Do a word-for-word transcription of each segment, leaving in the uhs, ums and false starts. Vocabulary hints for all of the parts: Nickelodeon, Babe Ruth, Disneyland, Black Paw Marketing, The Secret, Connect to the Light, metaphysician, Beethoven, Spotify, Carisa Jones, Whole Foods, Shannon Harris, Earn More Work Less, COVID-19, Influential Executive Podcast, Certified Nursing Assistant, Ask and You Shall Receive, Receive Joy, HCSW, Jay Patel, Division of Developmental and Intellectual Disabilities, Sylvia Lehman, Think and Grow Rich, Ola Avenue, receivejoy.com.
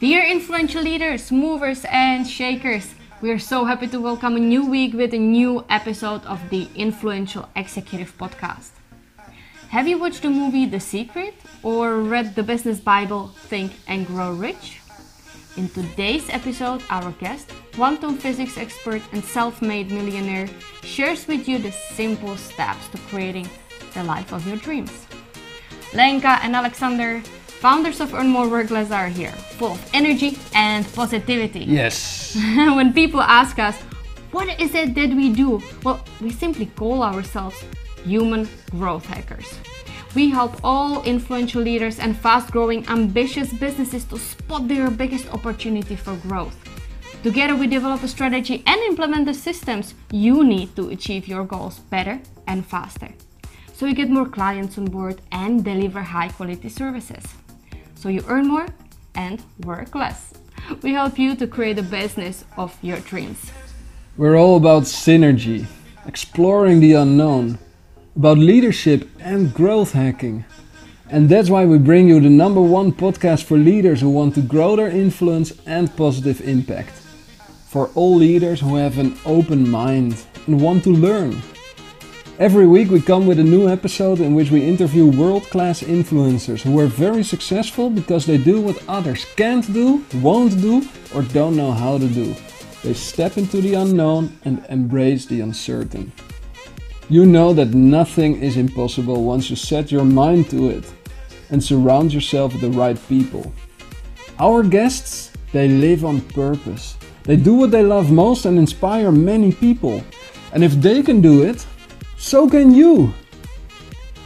Dear influential leaders, movers and shakers, we are so happy to welcome a new week with a new episode of the Influential Executive Podcast. Have you watched the movie The Secret or read the business Bible, Think and Grow Rich? In today's episode, our guest, quantum physics expert and self-made millionaire, shares with you the simple steps to creating the life of your dreams. Lenka and Alexander, founders of Earn More Work Less, are here, full of energy and positivity. Yes. When people ask us, what is it that we do? Well, we simply call ourselves human growth hackers. We help all influential leaders and fast-growing, ambitious businesses to spot their biggest opportunity for growth. Together we develop a strategy and implement the systems you need to achieve your goals better and faster, so you get more clients on board and deliver high-quality services, so you earn more and work less. We help you to create a business of your dreams. We're all about synergy, exploring the unknown, about leadership and growth hacking. And that's why we bring you the number one podcast for leaders who want to grow their influence and positive impact. For all leaders who have an open mind and want to learn. Every week we come with a new episode in which we interview world-class influencers who are very successful because they do what others can't do, won't do, or don't know how to do. They step into the unknown and embrace the uncertain. You know that nothing is impossible once you set your mind to it and surround yourself with the right people. Our guests, they live on purpose. They do what they love most and inspire many people. And if they can do it, so can you!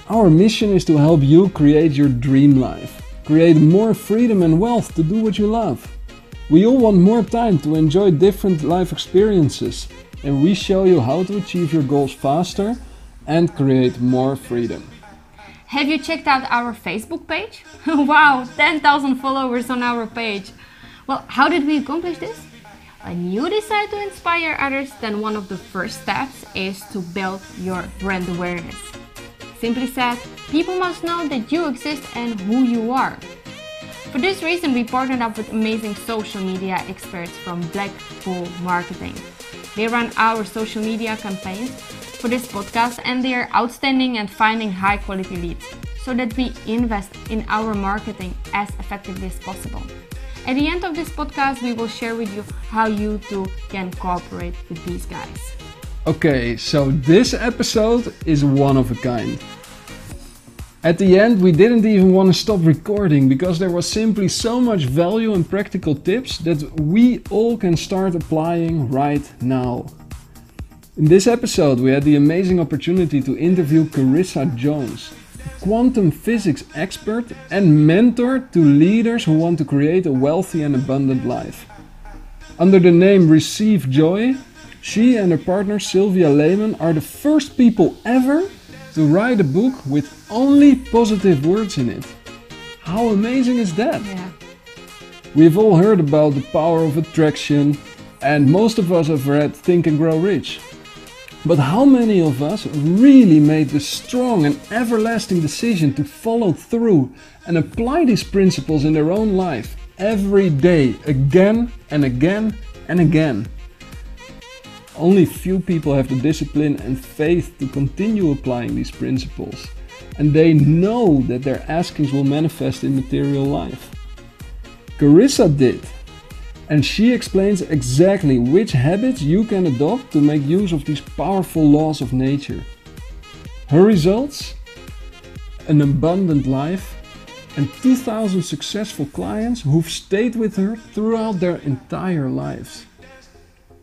Our mission is to help you create your dream life, create more freedom and wealth to do what you love. We all want more time to enjoy different life experiences, and we show you how to achieve your goals faster and create more freedom. Have you checked out our Facebook page? Wow, ten thousand followers on our page! Well, how did we accomplish this? When you decide to inspire others, then one of the first steps is to build your brand awareness. Simply said, people must know that you exist and who you are. For this reason, we partnered up with amazing social media experts from Black Paw Marketing. They run our social media campaigns for this podcast and they are outstanding at finding high quality leads, so that we invest in our marketing as effectively as possible. At the end of this podcast, we will share with you how you too can cooperate with these guys. Okay, so this episode is one of a kind. At the end, we didn't even want to stop recording because there was simply so much value and practical tips that we all can start applying right now. In this episode, we had the amazing opportunity to interview Carisa Jones, quantum physics expert and mentor to leaders who want to create a wealthy and abundant life. Under the name Receive Joy, she and her partner Sylvia Lehman are the first people ever to write a book with only positive words in it. How amazing is that? Yeah. We've all heard about the power of attraction, and most of us have read Think and Grow Rich. But how many of us really made the strong and everlasting decision to follow through and apply these principles in their own life every day, again and again and again? Only few people have the discipline and faith to continue applying these principles, and they know that their askings will manifest in material life. Carisa did. And she explains exactly which habits you can adopt to make use of these powerful laws of nature. Her results? An abundant life and two thousand successful clients who've stayed with her throughout their entire lives.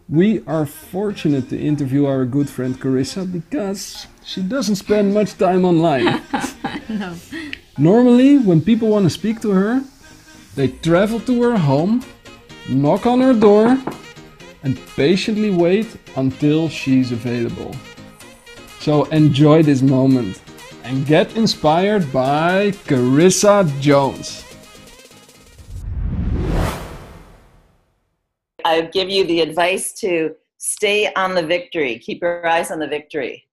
We are fortunate to interview our good friend Carisa because she doesn't spend much time online. No. Normally, when people want to speak to her, they travel to her home, knock on her door and patiently wait until she's available. So enjoy this moment and get inspired by Carisa Jones. I give you the advice to stay on the victory. Keep your eyes on the victory.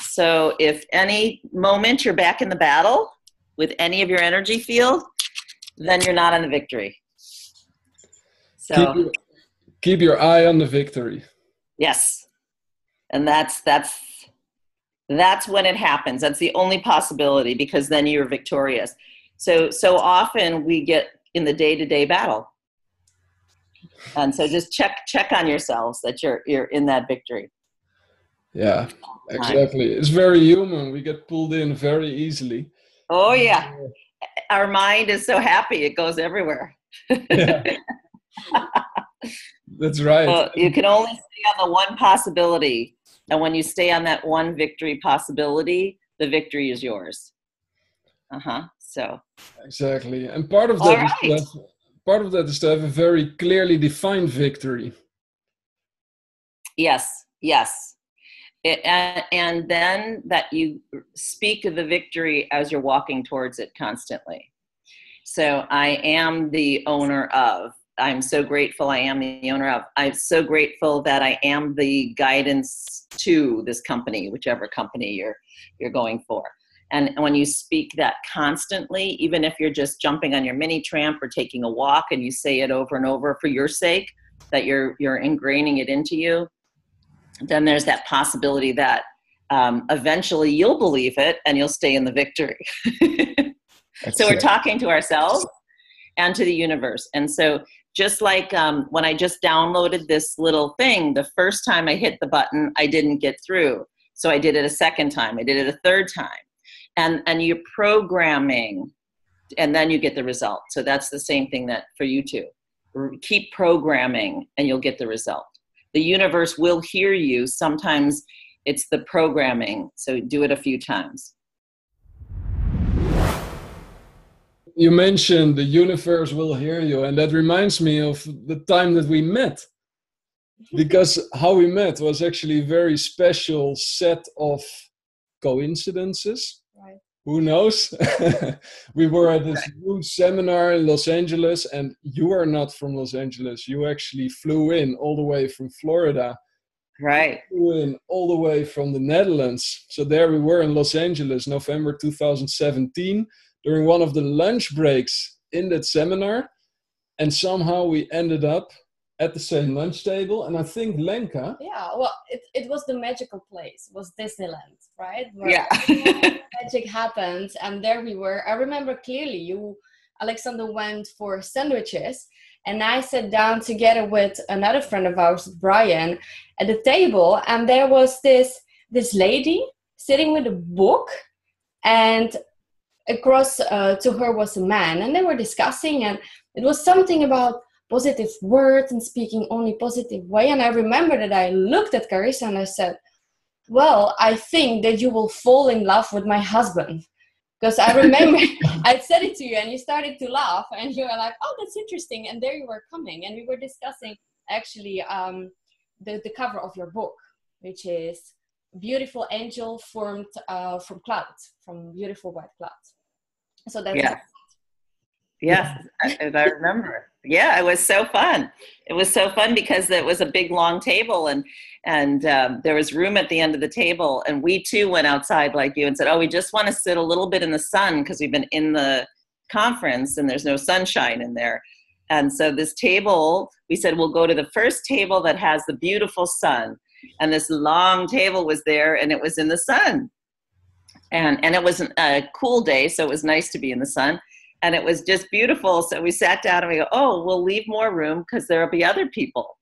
So if any moment you're back in the battle with any of your energy field, then you're not on the victory. So keep, keep your eye on the victory. Yes. And that's, that's, that's when it happens. That's the only possibility, because then you're victorious. So, so often we get in the day-to-day battle. And so just check, check on yourselves that you're, you're in that victory. Yeah, exactly. It's very human. We get pulled in very easily. Oh yeah. Our mind is so happy. It goes everywhere. Yeah. That's right. So you can only stay on the one possibility. And when you stay on that one victory possibility, the victory is yours. Uh-huh. So. Exactly. And part of that right. is that, part of that is to have a very clearly defined victory. Yes. Yes. It, and, and then that you speak of the victory as you're walking towards it constantly. So I am the owner of, I'm so grateful I am the owner of, I'm so grateful that I am the guidance to this company, whichever company you're, you're going for. And when you speak that constantly, even if you're just jumping on your mini tramp or taking a walk and you say it over and over for your sake, that you're, you're ingraining it into you, then there's that possibility that um, eventually you'll believe it and you'll stay in the victory. So we're talking to ourselves and to the universe. And so just like um, when I just downloaded this little thing, the first time I hit the button, I didn't get through. So I did it a second time. I did it a third time. And, and you're programming, and then you get the result. So that's the same thing that for you too. Keep programming and you'll get the result. The universe will hear you. Sometimes it's the programming. So do it a few times. You mentioned the universe will hear you. And that reminds me of the time that we met. Because how we met was actually a very special set of coincidences. Right. Who knows? We were at this right. seminar in Los Angeles, and you are not from Los Angeles. You actually flew in all the way from Florida. Right. You flew in all the way from the Netherlands. So there we were in Los Angeles, November two thousand seventeen, during one of the lunch breaks in that seminar. And somehow we ended up at the same lunch table, and I think Lenka. Yeah, well, it, it was the magical place. It was Disneyland, right? Where yeah. Magic happens, and there we were. I remember clearly you, Alexander, went for sandwiches, and I sat down together with another friend of ours, Brian, at the table, and there was this this lady sitting with a book, and across uh, to her was a man, and they were discussing, and it was something about positive words and speaking only positive way. And I remember that I looked at Carisa and I said, well, I think that you will fall in love with my husband. Because I remember I said it to you and you started to laugh and you were like, oh, that's interesting. And there you were coming. And we were discussing actually um, the, the cover of your book, which is Beautiful Angel Formed uh, from Clouds, from Beautiful White Clouds. So that's yeah. Yes, as I remember. Yeah, it was so fun. It was so fun because it was a big, long table, and and um, there was room at the end of the table. And we, too, went outside like you and said, oh, we just want to sit a little bit in the sun because we've been in the conference and there's no sunshine in there. And so this table, we said, we'll go to the first table that has the beautiful sun. And this long table was there, and it was in the sun. And, and it was a cool day, so it was nice to be in the sun. And it was just beautiful. So we sat down and we go, oh, we'll leave more room because there'll be other people.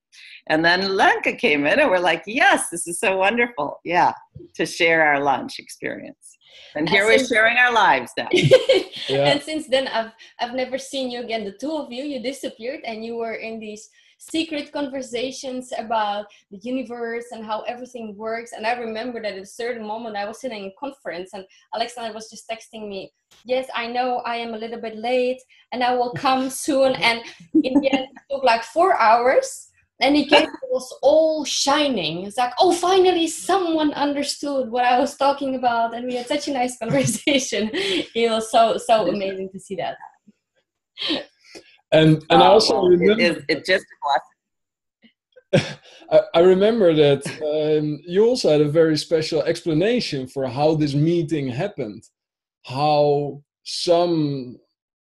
And then Lenka came in and we're like, yes, this is so wonderful. Yeah, to share our lunch experience. And here and we're since, sharing our lives now. Yeah. And since then, I've I've never seen you again. The two of you, you disappeared and you were in these secret conversations about the universe and how everything works. And I remember that at a certain moment, I was sitting in a conference and Alexander was just texting me, yes, I know I am a little bit late and I will come soon. And in the end, it took like four hours. And he came, it was all shining. It's like, oh, finally someone understood what I was talking about. And we had such a nice conversation. It was so, so amazing to see that. And and oh, I also well, remember... It, is, it just was. I, I remember that um, you also had a very special explanation for how this meeting happened. How some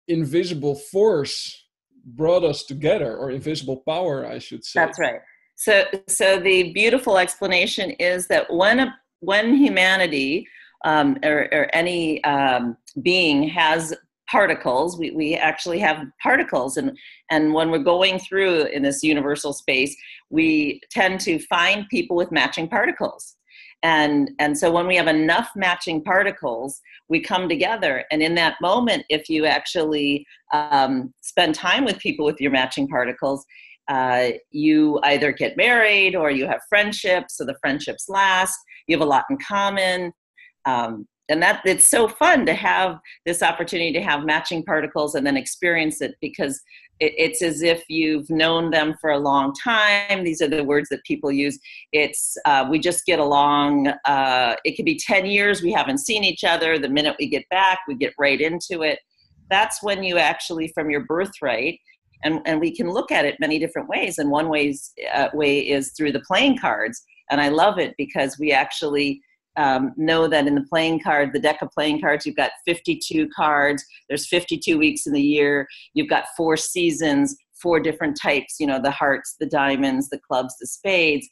invisible force brought us together, or invisible power, I should say. That's right. So, so the beautiful explanation is that when a, when humanity um, or, or any um, being has particles, we, we actually have particles, and and when we're going through in this universal space, we tend to find people with matching particles. And and so when we have enough matching particles, we come together. And in that moment, if you actually um, spend time with people with your matching particles, uh, you either get married or you have friendships, so the friendships last. You have a lot in common. Um, and that it's so fun to have this opportunity to have matching particles and then experience it, because it, it's as if you've known them for a long time. These are the words that people use. It's, uh, we just get along. Uh, it could be ten years we haven't seen each other. The minute we get back, we get right into it. That's when you actually, from your birthright, and, and we can look at it many different ways. And one ways, uh, way is through the playing cards. And I love it because we actually Um, know that in the playing card, the deck of playing cards, you've got fifty-two cards, there's fifty-two weeks in the year, you've got four seasons, four different types, you know, the hearts, the diamonds, the clubs, the spades.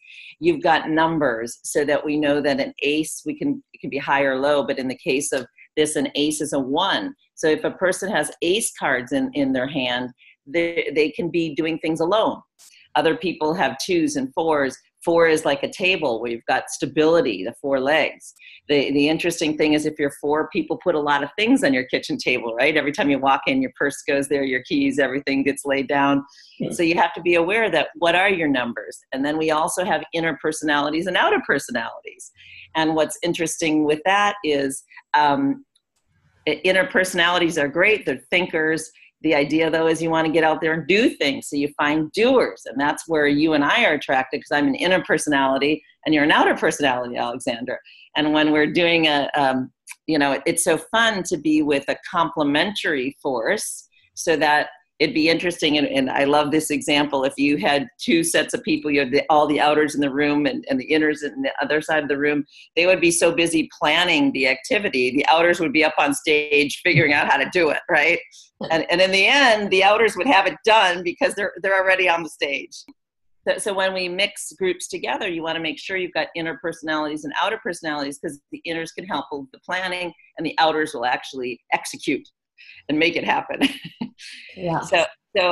You've got numbers, so that we know that an ace, we can, it can be high or low, but in the case of this, an ace is a one. So if a person has ace cards in, in their hand, they, they can be doing things alone. Other people have twos and fours. Four is like a table where you've got stability, the four legs. The the interesting thing is, if you're four, people put a lot of things on your kitchen table, right? Every time you walk in, your purse goes there, your keys, everything gets laid down. Mm-hmm. So you have to be aware that what are your numbers? And then we also have inner personalities and outer personalities. And what's interesting with that is um, inner personalities are great. They're thinkers. The idea, though, is you want to get out there and do things. So you find doers. And that's where you and I are attracted, because I'm an inner personality and you're an outer personality, Alexander. And when we're doing a, um, you know, it, it's so fun to be with a complementary force, so that it'd be interesting. And, and I love this example. If you had two sets of people, you had the, all the outers in the room and, and the inners in the other side of the room, they would be so busy planning the activity. The outers would be up on stage figuring out how to do it, right? And, and in the end, the outers would have it done because they're, they're already on the stage. So, so when we mix groups together, you want to make sure you've got inner personalities and outer personalities, because the inners can help with the planning and the outers will actually execute and make it happen. Yeah. So, so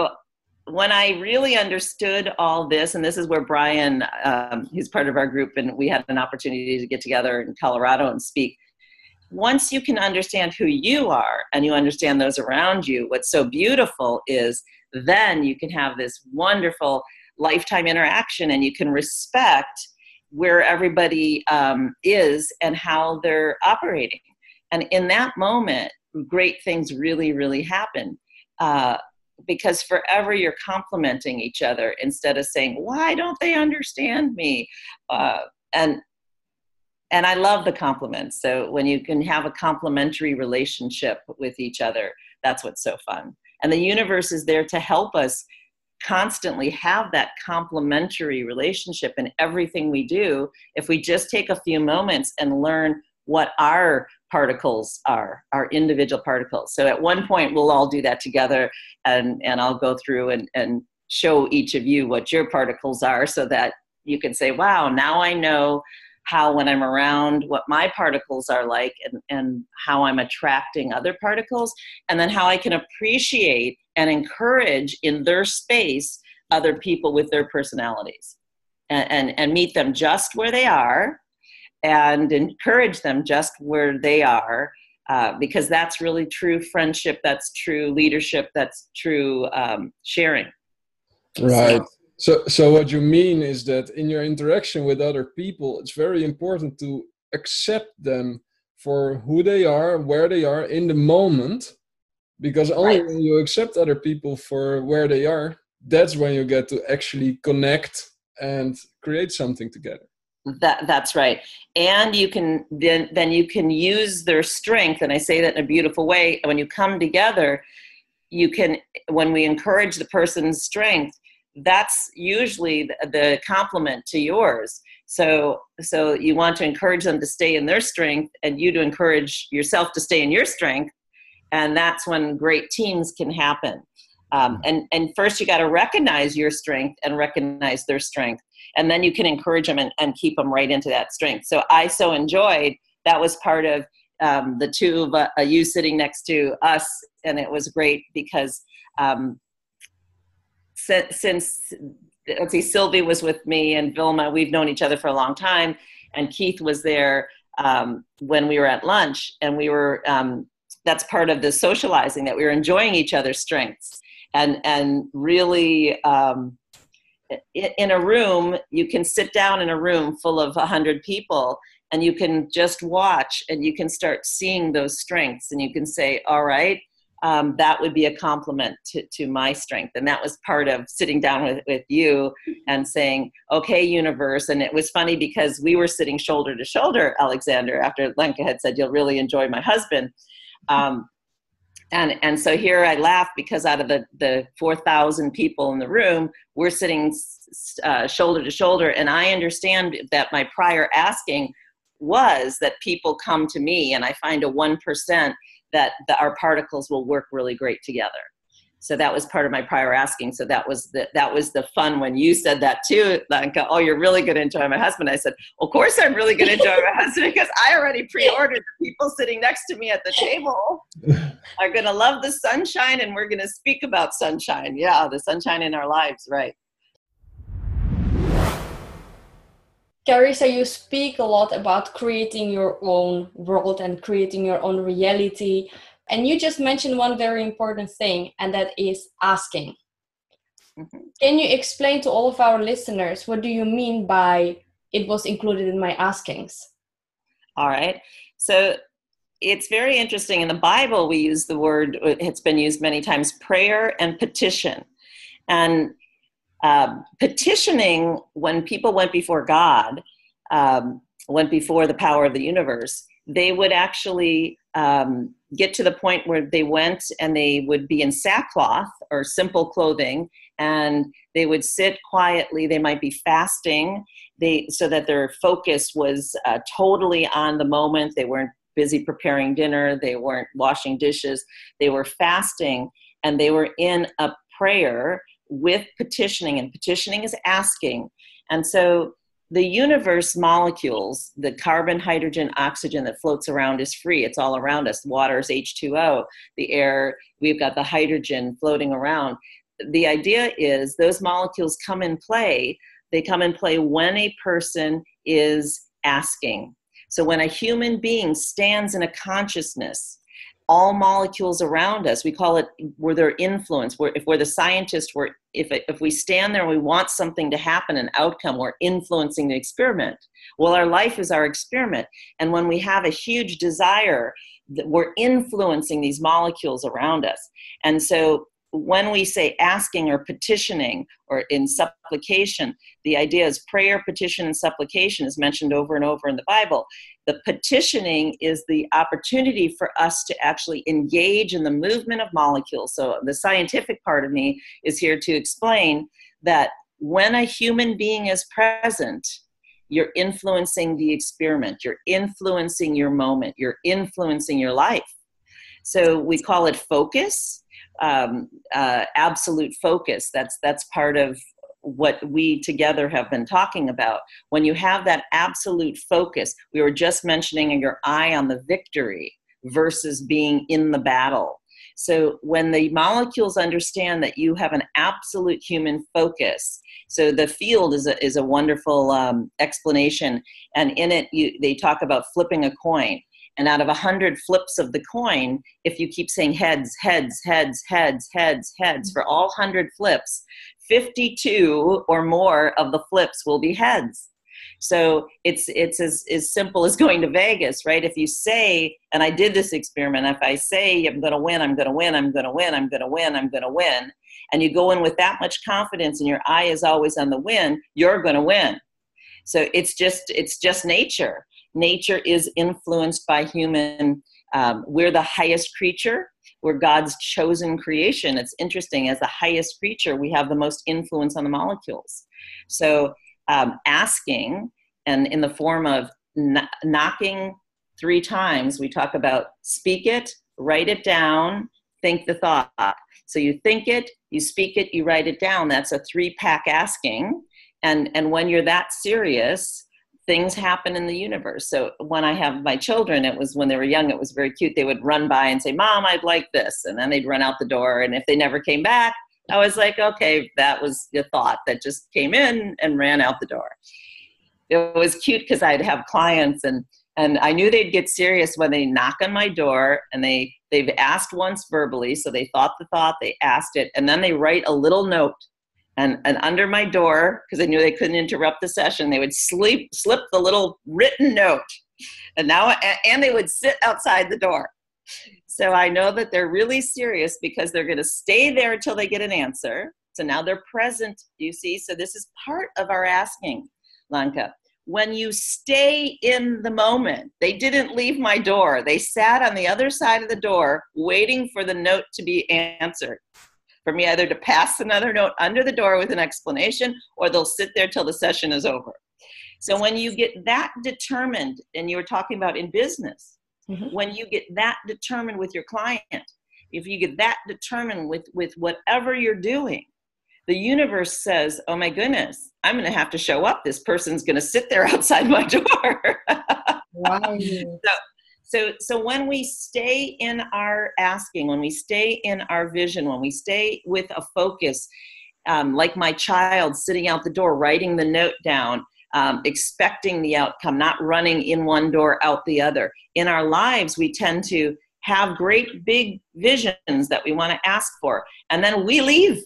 when I really understood all this, and this is where Brian, um, he's part of our group, and we had an opportunity to get together in Colorado and speak. Once you can understand who you are and you understand those around you, what's so beautiful is then you can have this wonderful lifetime interaction, and you can respect where everybody um, is and how they're operating. And in that moment, great things really, really happen. Uh, because forever you're complimenting each other instead of saying, why don't they understand me? Uh, and And I love the compliments. So when you can have a complimentary relationship with each other, that's what's so fun. And the universe is there to help us constantly have that complementary relationship in everything we do, if we just take a few moments and learn what our particles are, our individual particles. So at one point, we'll all do that together, and, and I'll go through and, and show each of you what your particles are, so that you can say, wow, now I know how, when I'm around, what my particles are like, and, and how I'm attracting other particles, and then how I can appreciate and encourage in their space other people with their personalities, and, and, and meet them just where they are and encourage them just where they are, uh, because that's really true friendship, that's true leadership, that's true um, sharing. Right. So, So, so what you mean is that in your interaction with other people, it's very important to accept them for who they are, where they are in the moment, because only right. when you accept other people for where they are, that's when you get to actually connect and create something together. That, that's right. And you can then, then you can use their strength. And I say that in a beautiful way. When you come together, you can, when we encourage the person's strength, that's usually the compliment to yours. So, so you want to encourage them to stay in their strength, and you to encourage yourself to stay in your strength. And that's when great teams can happen. Um, and, and first you got to recognize your strength and recognize their strength. And then you can encourage them and, and keep them right into that strength. So I so enjoyed, that was part of um, the two of uh, you sitting next to us. And it was great because um, since, since, let's see, Sylvie was with me and Vilma, we've known each other for a long time. And Keith was there um, when we were at lunch, and we were, um, that's part of the socializing, that we were enjoying each other's strengths. And, and really, um, in a room, you can sit down in a room full of a hundred people, and you can just watch, and you can start seeing those strengths, and you can say, all right, um, that would be a compliment to, to my strength. And that was part of sitting down with, with you and saying, okay, universe. And it was funny because we were sitting shoulder to shoulder, Alexander, after Lenka had said, you'll really enjoy my husband. Um, And and so here I laugh because out of the, the four thousand people in the room, we're sitting uh, shoulder to shoulder. And I understand that my prior asking was that people come to me and I find a one percent that the, our particles will work really great together. So that was part of my prior asking. So that was the, that was the fun when you said that too, Lenka, oh, you're really going to enjoy my husband. I said, of course I'm really going to enjoy my husband because I already pre-ordered. The people sitting next to me at the table are going to love the sunshine, and we're going to speak about sunshine. Yeah, the sunshine in our lives, right. Carisa, you speak a lot about creating your own world and creating your own reality. And you just mentioned one very important thing, and that is asking. Mm-hmm. Can you explain to all of our listeners, what do you mean by it was included in my askings? All right. So it's very interesting. In the Bible, we use the word, it's been used many times, prayer and petition. And um, petitioning, when people went before God, um, went before the power of the universe, they would actually um, get to the point where they went and they would be in sackcloth or simple clothing, and they would sit quietly. They might be fasting, they so that their focus was uh, totally on the moment. They weren't busy preparing dinner. They weren't washing dishes. They were fasting, and they were in a prayer with petitioning, and petitioning is asking. And so the universe molecules, the carbon, hydrogen, oxygen that floats around is free. It's all around us. Water is H two O. The air, we've got the hydrogen floating around. The idea is those molecules come in play. They come in play when a person is asking. So when a human being stands in a consciousness, all molecules around us, we call it, we're their influence. We're, if we're the scientist, we're, if, if we stand there and we want something to happen, an outcome, we're influencing the experiment. Well, our life is our experiment. And when we have a huge desire, we're influencing these molecules around us. And so when we say asking or petitioning or in supplication, the idea is prayer, petition, and supplication is mentioned over and over in the Bible. The petitioning is the opportunity for us to actually engage in the movement of molecules. So the scientific part of me is here to explain that when a human being is present, you're influencing the experiment. You're influencing your moment. You're influencing your life. So we call it focus. Um, uh, absolute focus. That's, that's part of what we together have been talking about. When you have that absolute focus, we were just mentioning your eye on the victory versus being in the battle. So when the molecules understand that you have an absolute human focus, so the field is a, is a wonderful um, explanation. And in it, you, they talk about flipping a coin. And out of a hundred flips of the coin, if you keep saying heads, heads, heads, heads, heads, heads, for all a hundred flips, fifty-two or more of the flips will be heads. So it's it's as, as simple as going to Vegas, right? If you say, and I did this experiment, if I say I'm going to win, I'm going to win, I'm going to win, I'm going to win, I'm going to win, and you go in with that much confidence and your eye is always on the win, you're going to win. So it's just it's just nature. Nature is influenced by human. Um, we're the highest creature. We're God's chosen creation. It's interesting, as the highest creature, we have the most influence on the molecules. So um, asking, and in the form of kn- knocking three times, we talk about speak it, write it down, think the thought. So you think it, you speak it, you write it down. That's a three-pack asking. And, and when you're that serious, things happen in the universe. So when I have my children, it was when they were young, it was very cute. They would run by and say, Mom, I'd like this. And then they'd run out the door. And if they never came back, I was like, okay, that was the thought that just came in and ran out the door. It was cute because I'd have clients and, and I knew they'd get serious when they knock on my door and they, they've asked once verbally. So they thought the thought, they asked it, and then they write a little note. And, and under my door, because I knew they couldn't interrupt the session, they would sleep, slip the little written note. And, now, and they would sit outside the door. So I know that they're really serious because they're going to stay there until they get an answer. So now they're present, you see. So this is part of our asking, Lanka. When you stay in the moment, they didn't leave my door. They sat on the other side of the door waiting for the note to be answered. For me either to pass another note under the door with an explanation, or they'll sit there till the session is over. So when you get that determined, and you were talking about in business, mm-hmm. when you get that determined with your client, if you get that determined with, with whatever you're doing, the universe says, oh my goodness, I'm going to have to show up. This person's going to sit there outside my door. Wow. So, So, so when we stay in our asking, when we stay in our vision, when we stay with a focus, um, like my child sitting out the door, writing the note down, um, expecting the outcome, not running in one door, out the other. In our lives, we tend to have great big visions that we want to ask for, and then we leave.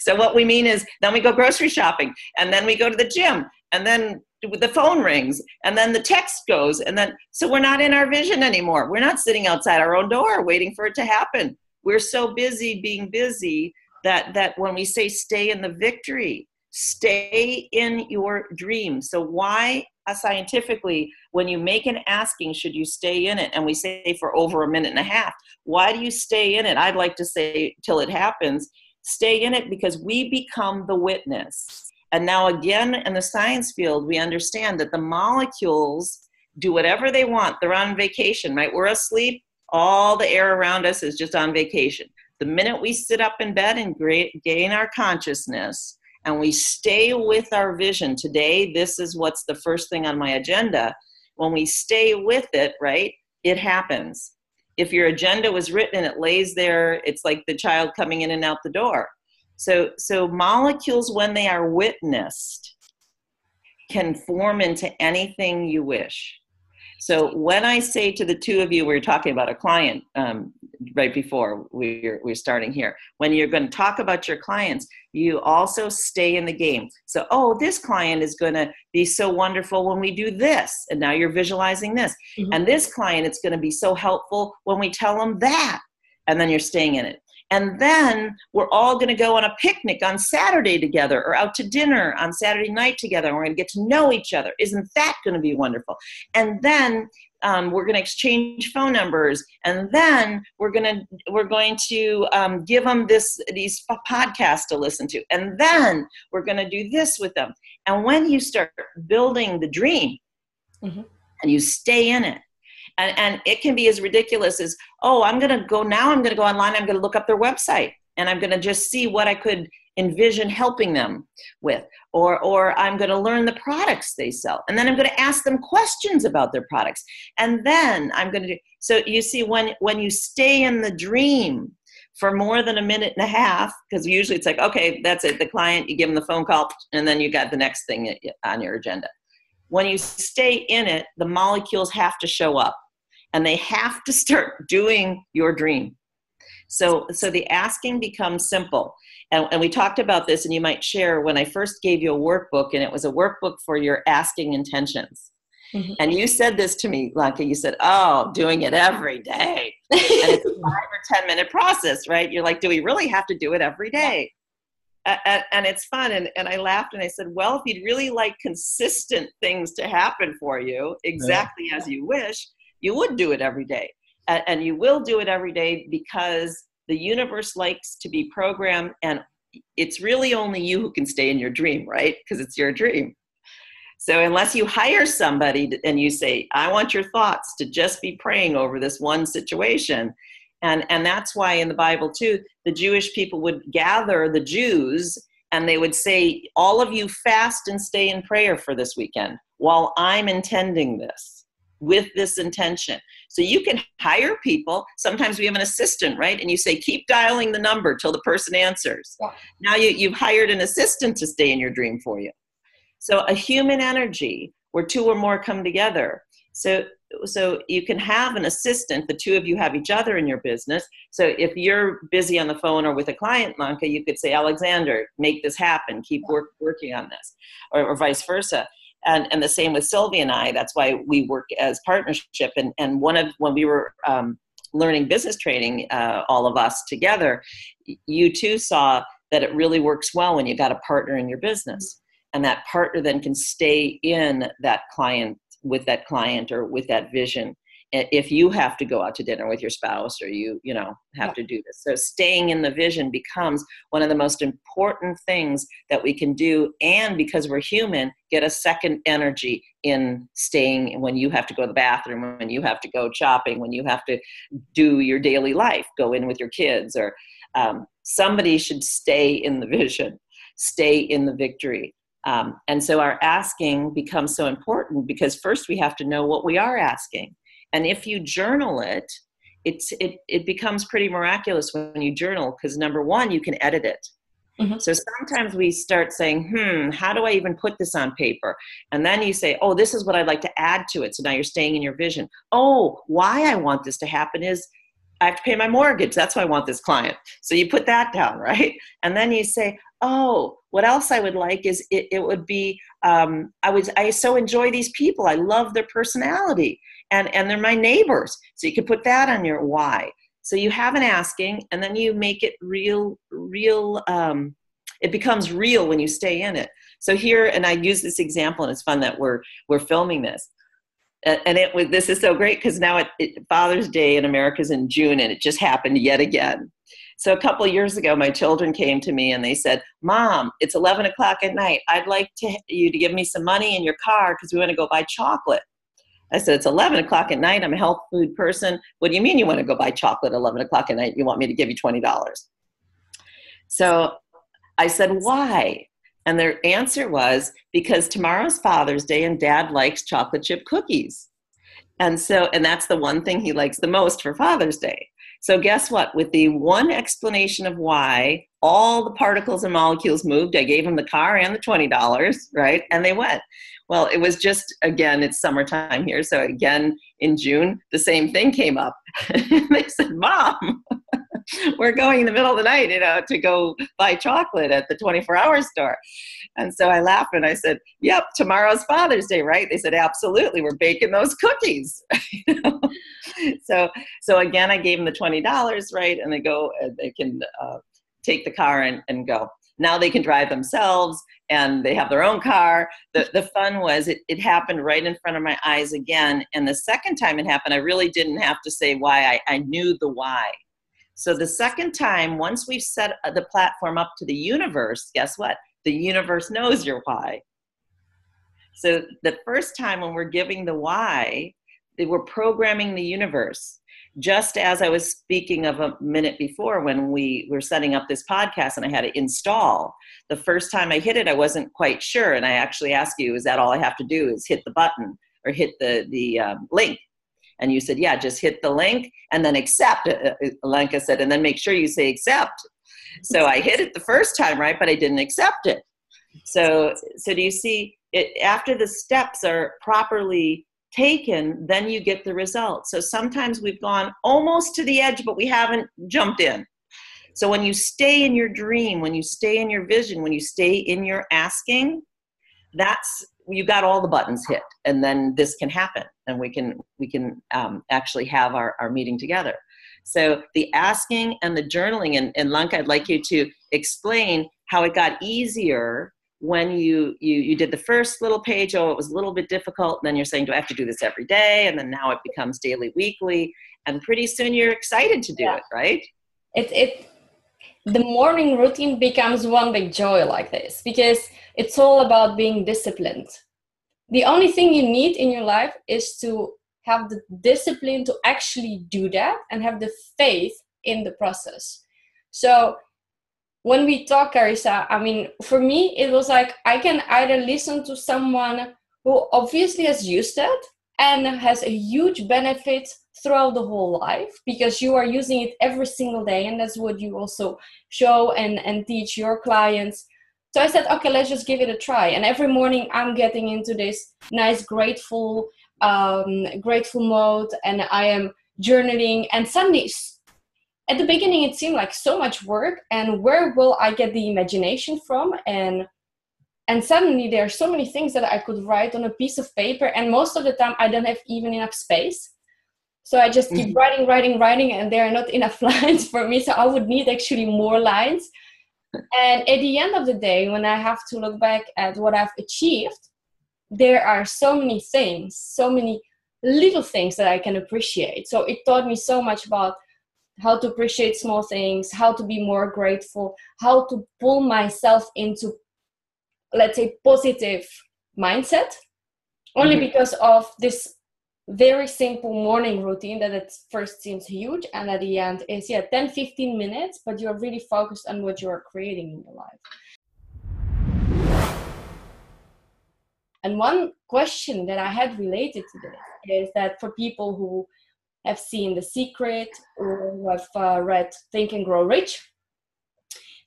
So what we mean is then we go grocery shopping, and then we go to the gym, and then the phone rings, and then the text goes, and then so we're not in our vision anymore. We're not sitting outside our own door waiting for it to happen. We're so busy being busy that that when we say stay in the victory, stay in your dream. So why uh, scientifically, when you make an asking, should you stay in it? And we say for over a minute and a half, why do you stay in it? I'd like to say till it happens. Stay in it because we become the witness. And now again, in the science field, we understand that the molecules do whatever they want. They're on vacation, right? We're asleep. All the air around us is just on vacation. The minute we sit up in bed and gain our consciousness and we stay with our vision, today, this is what's the first thing on my agenda. When we stay with it, right, it happens. If your agenda was written and it lays there, it's like the child coming in and out the door. So, so molecules, when they are witnessed, can form into anything you wish. So when I say to the two of you, we were talking about a client um, right before we were, we were starting here. When you're going to talk about your clients, you also stay in the game. So, oh, this client is going to be so wonderful when we do this. And now you're visualizing this. Mm-hmm. And this client, it's going to be so helpful when we tell them that. And then you're staying in it. And then we're all going to go on a picnic on Saturday together, or out to dinner on Saturday night together. And we're going to get to know each other. Isn't that going to be wonderful? And then um, we're going to exchange phone numbers. And then we're going to we're going to um, give them this these podcasts to listen to. And then we're going to do this with them. And when you start building the dream, mm-hmm. and you stay in it. And, and it can be as ridiculous as, oh, I'm going to go now, I'm going to go online, I'm going to look up their website, and I'm going to just see what I could envision helping them with. Or, or I'm going to learn the products they sell. And then I'm going to ask them questions about their products. And then I'm going to do. So you see, when, when you stay in the dream for more than a minute and a half, because usually it's like, okay, that's it. The client, you give them the phone call, and then you got the next thing on your agenda. When you stay in it, the molecules have to show up and they have to start doing your dream. So, so the asking becomes simple. And, and we talked about this, and you might share, when I first gave you a workbook, and it was a workbook for your asking intentions. Mm-hmm. And you said this to me, Lanka, you said, oh, doing it every day. And it's a five or ten minute process, right? You're like, do we really have to do it every day? And, and it's fun. And, and I laughed and I said, well, if you'd really like consistent things to happen for you, exactly yeah. as you wish, you would do it every day. And, and you will do it every day because the universe likes to be programmed, and it's really only you who can stay in your dream, right? Because it's your dream. So unless you hire somebody and you say, I want your thoughts to just be praying over this one situation, And, and that's why in the Bible too, the Jewish people would gather the Jews and they would say, all of you fast and stay in prayer for this weekend while I'm intending this with this intention. So you can hire people. Sometimes we have an assistant, right? And you say, keep dialing the number till the person answers. Yeah. Now you, you've hired an assistant to stay in your dream for you. So a human energy where two or more come together. So, so you can have an assistant, the two of you have each other in your business. So if you're busy on the phone or with a client, Lanka, you could say, Alexander, make this happen, keep work, working on this, or, or vice versa. And, and the same with Sylvia and I, that's why we work as partnership. And, and one of, when we were um, learning business training, uh, all of us together, you too saw that it really works well when you got a partner in your business. And that partner then can stay in that client with that client or with that vision. If you have to go out to dinner with your spouse or you, you know, have yeah. to do this. So staying in the vision becomes one of the most important things that we can do. And because we're human, get a second energy in staying when you have to go to the bathroom, when you have to go shopping, when you have to do your daily life, go in with your kids, or um, somebody should stay in the vision, stay in the victory. Um, and so our asking becomes so important because first we have to know what we are asking. And if you journal it, it's, it, it becomes pretty miraculous when you journal because number one, you can edit it. Mm-hmm. So sometimes we start saying, hmm, how do I even put this on paper? And then you say, oh, this is what I'd like to add to it. So now you're staying in your vision. Oh, why I want this to happen is I have to pay my mortgage. That's why I want this client. So you put that down, right? And then you say, oh, what else I would like is it, it would be, um, I would, I so enjoy these people. I love their personality and, and they're my neighbors. So you can put that on your why. So you have an asking and then you make it real, real, um, it becomes real when you stay in it. So here, and I use this example and it's fun that we're, we're filming this. And it was, this is so great because now it, it Father's Day in America is in June and it just happened yet again. So a couple of years ago, my children came to me and they said, Mom, it's eleven o'clock at night. I'd like to, you to give me some money in your car because we want to go buy chocolate. I said, it's eleven o'clock at night. I'm a health food person. What do you mean you want to go buy chocolate at eleven o'clock at night? You want me to give you twenty dollars? So I said, why? And their answer was, because tomorrow's Father's Day and Dad likes chocolate chip cookies. And so, and that's the one thing he likes the most for Father's Day. So guess what? With the one explanation of why, all the particles and molecules moved. I gave him the car and the twenty dollars, right? And they went. Well, it was just, again, it's summertime here. So again, in June, the same thing came up. They said, Mom, we're going in the middle of the night, you know, to go buy chocolate at the twenty-four hour store. And so I laughed and I said, yep, tomorrow's Father's Day, right? They said, absolutely. We're baking those cookies. You know? So, so again, I gave them the twenty dollars, right? And they go, uh, they can uh, take the car and, and go. Now they can drive themselves and they have their own car. The, the fun was it, it happened right in front of my eyes again. And the second time it happened, I really didn't have to say why. I, I knew the why. So the second time, once we've set the platform up to the universe, guess what? The universe knows your why. So the first time when we're giving the why, we're programming the universe. Just as I was speaking of a minute before when we were setting up this podcast and I had to install, the first time I hit it, I wasn't quite sure. And I actually asked you, is that all I have to do is hit the button or hit the, the um, link? And you said, yeah, just hit the link and then accept it. Lenka said, and then make sure you say accept. So I hit it the first time, right? But I didn't accept it. So, so do you see it? After the steps are properly taken, then you get the result. So sometimes we've gone almost to the edge, but we haven't jumped in. So when you stay in your dream, when you stay in your vision, when you stay in your asking, that's, you got all the buttons hit, and then this can happen, and we can we can um, actually have our, our meeting together. So the asking and the journaling, and, and Lanka, I'd like you to explain how it got easier when you, you you did the first little page. Oh, it was a little bit difficult. And then you're saying, do I have to do this every day? And then now it becomes daily, weekly, and pretty soon you're excited to do yeah. it, right? It it the morning routine becomes one big joy like this because it's all about being disciplined. The only thing you need in your life is to have the discipline to actually do that and have the faith in the process. So when we talk, Carisa, I mean, for me, it was like I can either listen to someone who obviously has used it and has a huge benefit throughout the whole life because you are using it every single day, and that's what you also show and, and teach your clients. So I said, okay, let's just give it a try. And every morning I'm getting into this nice, grateful, um, grateful mode, and I am journaling. And suddenly, at the beginning, it seemed like so much work, and where will I get the imagination from? And and suddenly there are so many things that I could write on a piece of paper, and most of the time I don't have even enough space. So I just keep mm-hmm. writing, writing, writing, and there are not enough lines for me. So I would need actually more lines. And at the end of the day, when I have to look back at what I've achieved, there are so many things, so many little things that I can appreciate. So it taught me so much about how to appreciate small things, how to be more grateful, how to pull myself into, let's say, positive mindset, only mm-hmm. because of this very simple morning routine that at first seems huge, and at the end is yeah ten to fifteen minutes, but you're really focused on what you're creating in your life. And one question that I had related to this is that for people who have seen The Secret or who have uh, read Think and Grow Rich,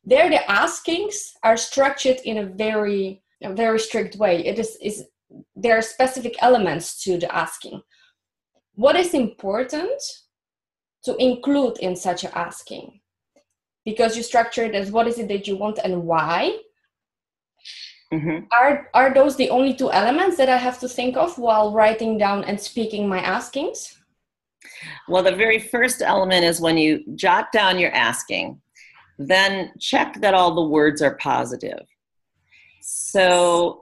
there the askings are structured in a very a very strict way. It is is there are specific elements to the asking. What is important to include in such an asking? Because you structure it as what is it that you want and why. Mm-hmm. Are, are those the only two elements that I have to think of while writing down and speaking my askings? Well, the very first element is when you jot down your asking, then check that all the words are positive. So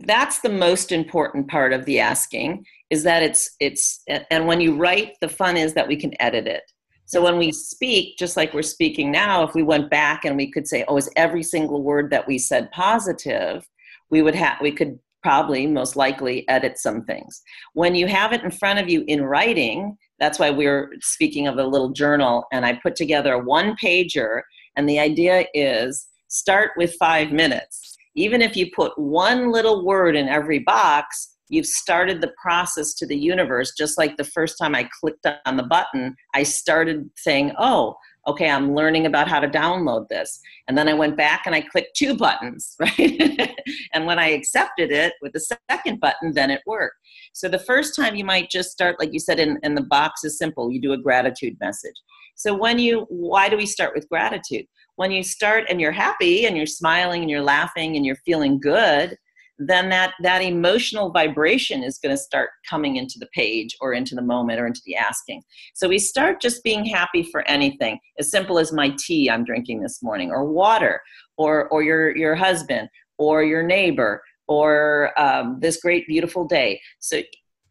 that's the most important part of the asking, is that it's, it's, and when you write, the fun is that we can edit it. So when we speak, just like we're speaking now, if we went back and we could say, oh, is every single word that we said positive, we would have, we could probably most likely edit some things. When you have it in front of you in writing, that's why we're speaking of a little journal, and I put together a one pager, and the idea is start with five minutes. Even if you put one little word in every box, you've started the process to the universe. Just like the first time I clicked on the button, I started saying, oh, okay, I'm learning about how to download this. And then I went back and I clicked two buttons, right? And when I accepted it with the second button, then it worked. So the first time you might just start, like you said, in, in the box is simple. You do a gratitude message. So when you, why do we start with gratitude? When you start and you're happy and you're smiling and you're laughing and you're feeling good, then that, that emotional vibration is going to start coming into the page or into the moment or into the asking. So we start just being happy for anything, as simple as my tea I'm drinking this morning, or water, or, or your, your husband, or your neighbor, or um, this great, beautiful day. So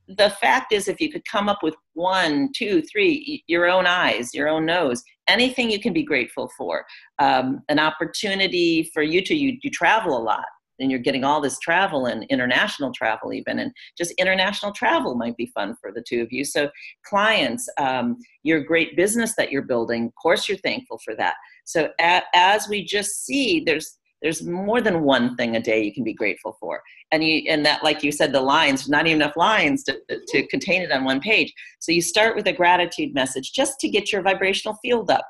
the fact is, if you could come up with one, two, three, your own eyes, your own nose, anything you can be grateful for, um, an opportunity for you to, you, you travel a lot, and you're getting all this travel and international travel even, and just international travel might be fun for the two of you. So clients, um, your great business that you're building, of course you're thankful for that. So a, as we just see, there's There's more than one thing a day you can be grateful for. And you, and that, like you said, the lines, not even enough lines to, to contain it on one page. So you start with a gratitude message just to get your vibrational field up.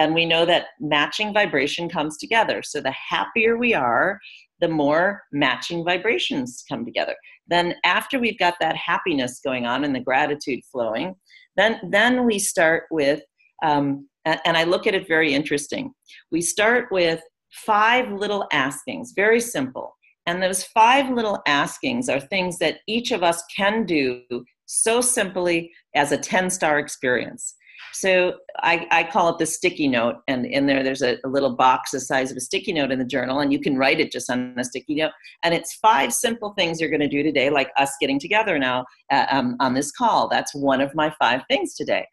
And we know that matching vibration comes together. So the happier we are, the more matching vibrations come together. Then after we've got that happiness going on and the gratitude flowing, then, then we start with, um, and, and I look at it very interesting. We start with five little askings, very simple. And those five little askings are things that each of us can do so simply as a ten-star experience. So I, I call it the sticky note. And in there, there's a, a little box the size of a sticky note in the journal, and you can write it just on a sticky note. And it's five simple things you're going to do today, like us getting together now uh, um, on this call. That's one of my five things today.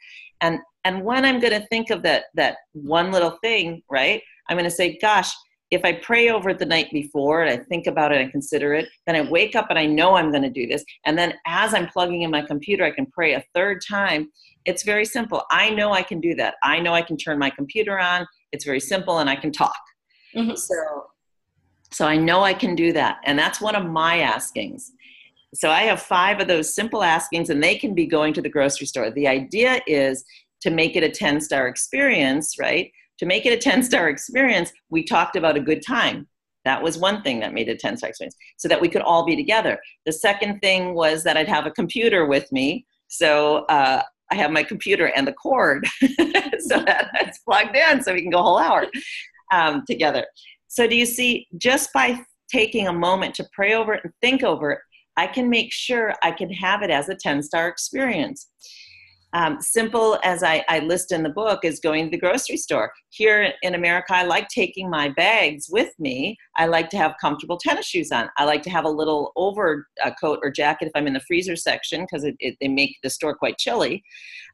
And and when I'm going to think of that that one little thing, right, I'm going to say, gosh, if I pray over it the night before and I think about it and consider it, then I wake up and I know I'm going to do this. And then as I'm plugging in my computer, I can pray a third time. It's very simple. I know I can do that. I know I can turn my computer on. It's very simple, and I can talk. Mm-hmm. So, so I know I can do that. And that's one of my askings. So I have five of those simple askings, and they can be going to the grocery store. The idea is to make it a ten-star experience, right? To make it a ten-star experience, we talked about a good time. That was one thing that made it a ten-star experience, so that we could all be together. The second thing was that I'd have a computer with me. So uh, I have my computer and the cord so that that's plugged in so we can go a whole hour um, together. So do you see, just by taking a moment to pray over it and think over it, I can make sure I can have it as a ten-star experience. Um, simple as I, I list in the book is going to the grocery store. Here in America, I like taking my bags with me. I like to have comfortable tennis shoes on. I like to have a little overcoat or jacket if I'm in the freezer section, because it, it, they make the store quite chilly.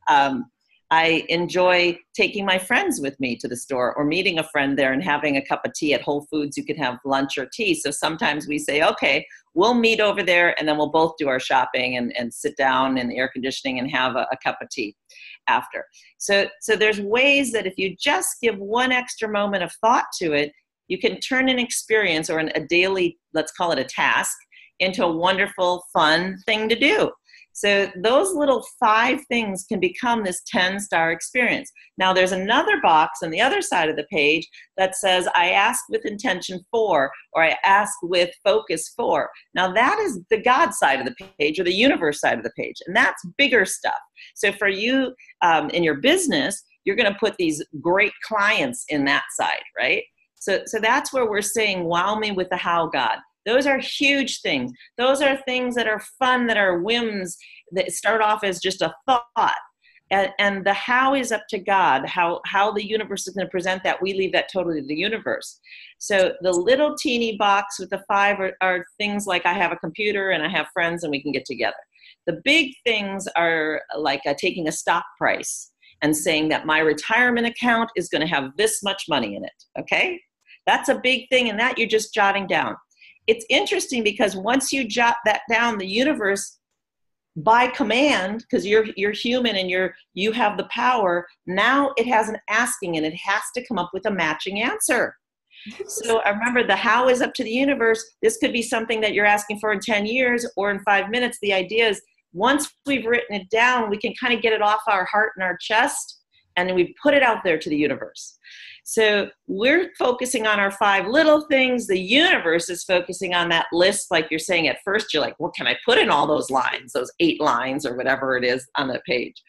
Um, I enjoy taking my friends with me to the store, or meeting a friend there and having a cup of tea. At Whole Foods, you could have lunch or tea. So sometimes we say, okay, we'll meet over there and then we'll both do our shopping and, and sit down in the air conditioning and have a, a cup of tea after. So, so there's ways that if you just give one extra moment of thought to it, you can turn an experience or an, a daily, let's call it a task, into a wonderful, fun thing to do. So those little five things can become this ten-star experience. Now there's another box on the other side of the page that says, I ask with intention for, or I ask with focus for. Now that is the God side of the page, or the universe side of the page, and that's bigger stuff. So for you um, in your business, you're gonna put these great clients in that side, right? So, so that's where we're saying, wow me with the how, God. Those are huge things. Those are things that are fun, that are whims, that start off as just a thought. And, and the how is up to God, how, how the universe is going to present that. We leave that totally to the universe. So the little teeny box with the five are, are things like, I have a computer and I have friends and we can get together. The big things are like uh, taking a stock price and saying that my retirement account is going to have this much money in it. Okay? That's a big thing, and that you're just jotting down. It's interesting because once you jot that down, the universe, by command, because you're you're human and you're you have the power, now it has an asking and it has to come up with a matching answer. So I remember, the how is up to the universe. This could be something that you're asking for in ten years or in five minutes. The idea is, once we've written it down, we can kind of get it off our heart and our chest, and then we put it out there to the universe. So we're focusing on our five little things. The universe is focusing on that list. Like you're saying, at first, you're like, well, can I put in all those lines, those eight lines or whatever it is on that page?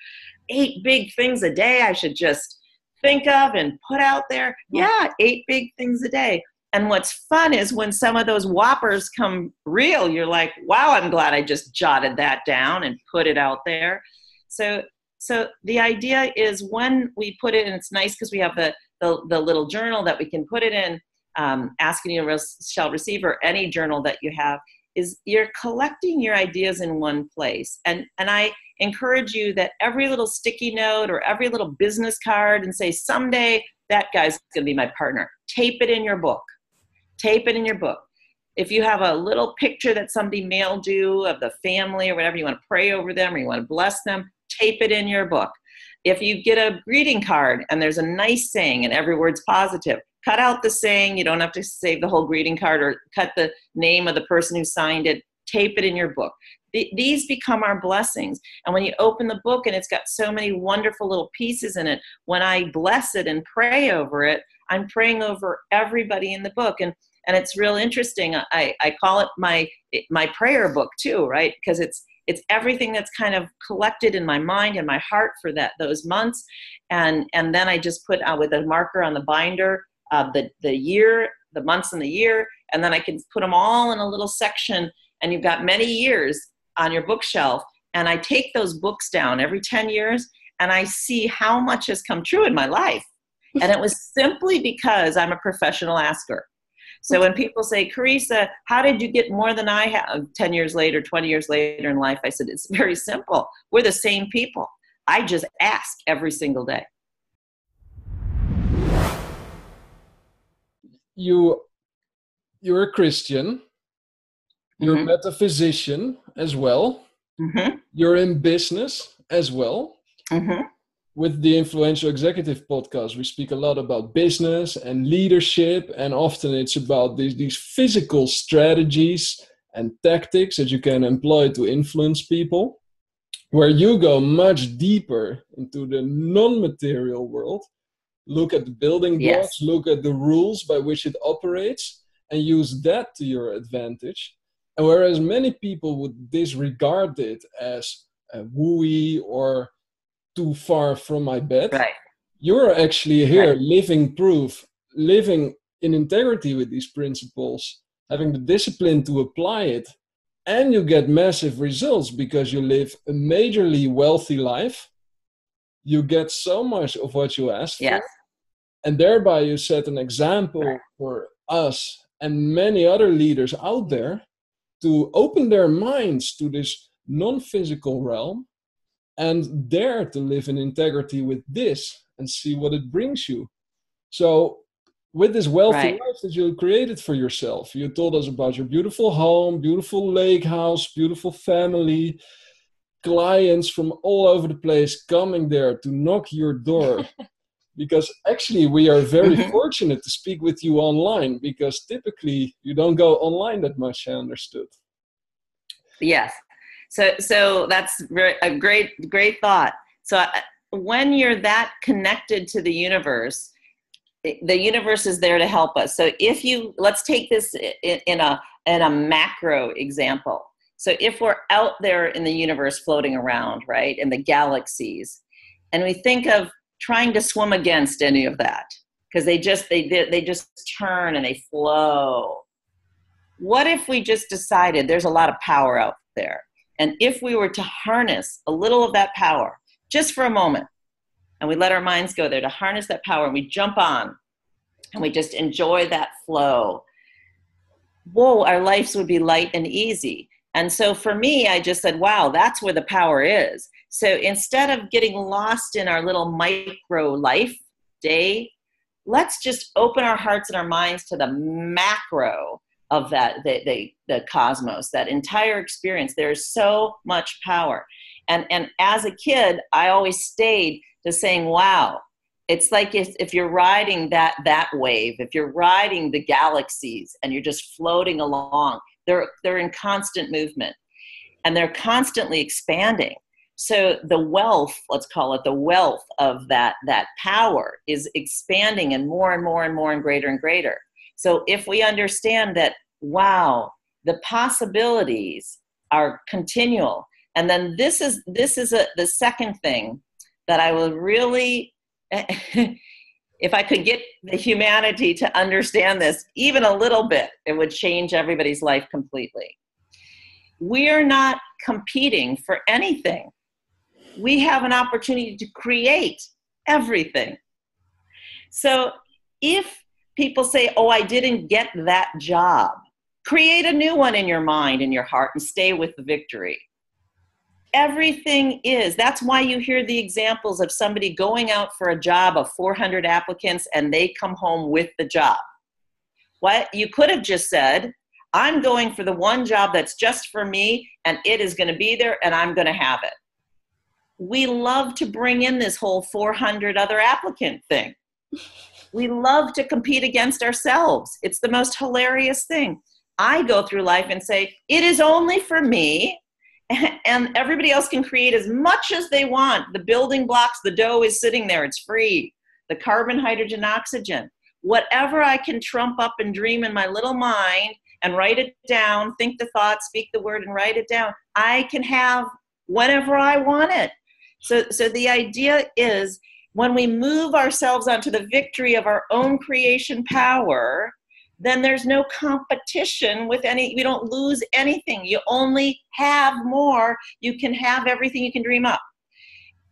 Eight big things a day I should just think of and put out there. Yeah, eight big things a day. And what's fun is when some of those whoppers come real, you're like, wow, I'm glad I just jotted that down and put it out there. So, so the idea is, when we put it, and it's nice because we have the The, the little journal that we can put it in, um, Ask and You Shall Receive, or any journal that you have, is you're collecting your ideas in one place. And, and I encourage you that every little sticky note or every little business card, and say, someday that guy's going to be my partner. Tape it in your book. Tape it in your book. If you have a little picture that somebody mailed you of the family or whatever, you want to pray over them or you want to bless them, tape it in your book. If you get a greeting card and there's a nice saying and every word's positive, cut out the saying. You don't have to save the whole greeting card, or cut the name of the person who signed it. Tape it in your book. These become our blessings. And when you open the book and it's got so many wonderful little pieces in it, when I bless it and pray over it, I'm praying over everybody in the book. And and it's real interesting. I, I call it my my prayer book too, right? Because it's It's everything that's kind of collected in my mind and my heart for that those months. And, and then I just put out with a marker on the binder uh, the, the year, the months and the year. And then I can put them all in a little section. And you've got many years on your bookshelf. And I take those books down every ten years and I see how much has come true in my life. And it was simply because I'm a professional asker. So when people say, Carisa, how did you get more than I have ten years later, twenty years later in life? I said, it's very simple. We're the same people. I just ask every single day. you you're a Christian, you're mm-hmm. a metaphysician as well, mm-hmm. you're in business as well. Mm-hmm. With the Influential Executive Podcast, we speak a lot about business and leadership, and often it's about these, these physical strategies and tactics that you can employ to influence people, where you go much deeper into the non-material world, look at the building blocks, yes. look at the rules by which it operates, and use that to your advantage. And whereas many people would disregard it as uh, wooey or too far from my bed, right. You're actually here right. living proof, living in integrity with these principles, having the discipline to apply it, and you get massive results because you live a majorly wealthy life. You get so much of what you ask yes. for, and thereby you set an example right. for us and many other leaders out there to open their minds to this non-physical realm and dare to live in integrity with this and see what it brings you. So with this wealthy right. life that you created for yourself, you told us about your beautiful home, beautiful lake house, beautiful family, clients from all over the place coming there to knock your door. Because actually we are very fortunate to speak with you online, because typically you don't go online that much, I understood. Yes. So, so that's a great, great thought. So when you're that connected to the universe, the universe is there to help us. So if you, let's take this in a, in a macro example. So if we're out there in the universe floating around, right, in the galaxies, and we think of trying to swim against any of that, because they just, they, they just turn and they flow. What if we just decided there's a lot of power out there? And if we were to harness a little of that power, just for a moment, and we let our minds go there to harness that power, and we jump on, and we just enjoy that flow, whoa, our lives would be light and easy. And so for me, I just said, wow, that's where the power is. So instead of getting lost in our little micro life day, let's just open our hearts and our minds to the macro of that, the, the, the cosmos, that entire experience. There's so much power. And, and as a kid, I always stayed to saying, wow, it's like if, if you're riding that, that wave, if you're riding the galaxies and you're just floating along, they're, they're in constant movement and they're constantly expanding. So the wealth, let's call it the wealth of that, that power is expanding and more and more and more and greater and greater. So if we understand that, wow, the possibilities are continual. And then this is this is a, the second thing that I will really, if I could get the humanity to understand this even a little bit, it would change everybody's life completely. We are not competing for anything. We have an opportunity to create everything. So if people say, oh, I didn't get that job, create a new one in your mind, in your heart, and stay with the victory. Everything is. That's why you hear the examples of somebody going out for a job of four hundred applicants and they come home with the job. What you could have just said, I'm going for the one job that's just for me and it is going to be there and I'm going to have it. We love to bring in this whole four hundred other applicant thing. We love to compete against ourselves. It's the most hilarious thing. I go through life and say, it is only for me, and everybody else can create as much as they want. The building blocks, the dough is sitting there, it's free. The carbon, hydrogen, oxygen. Whatever I can trump up and dream in my little mind and write it down, think the thought, speak the word and write it down, I can have whenever I want it. So, so the idea is, when we move ourselves onto the victory of our own creation power, then there's no competition with any, we don't lose anything. You only have more. You can have everything you can dream up.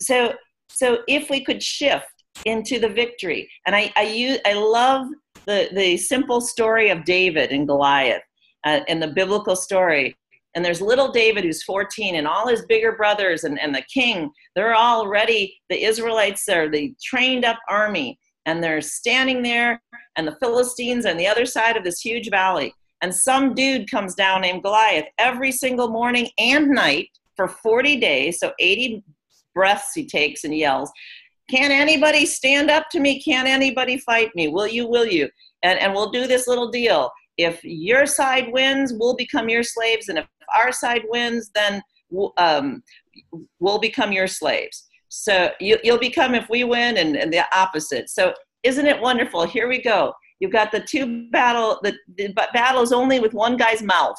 So, so if we could shift into the victory, and I, I, use, I love the, the simple story of David and Goliath uh, and the biblical story. And there's little David who's fourteen, and all his bigger brothers and, and the king, they're already the Israelites, they're the trained up army. and they're standing there, and the Philistines on the other side of this huge valley. And some dude comes down named Goliath every single morning and night for forty days, so eighty breaths he takes and yells, "Can anybody stand up to me? Can anybody fight me? Will you, will you?" And, and we'll do this little deal. If your side wins, we'll become your slaves. And if our side wins, then um, we'll become your slaves. So you, you'll become if we win, and, and the opposite. So isn't it wonderful? Here we go. You've got the two battle, the, the battle is only with one guy's mouth.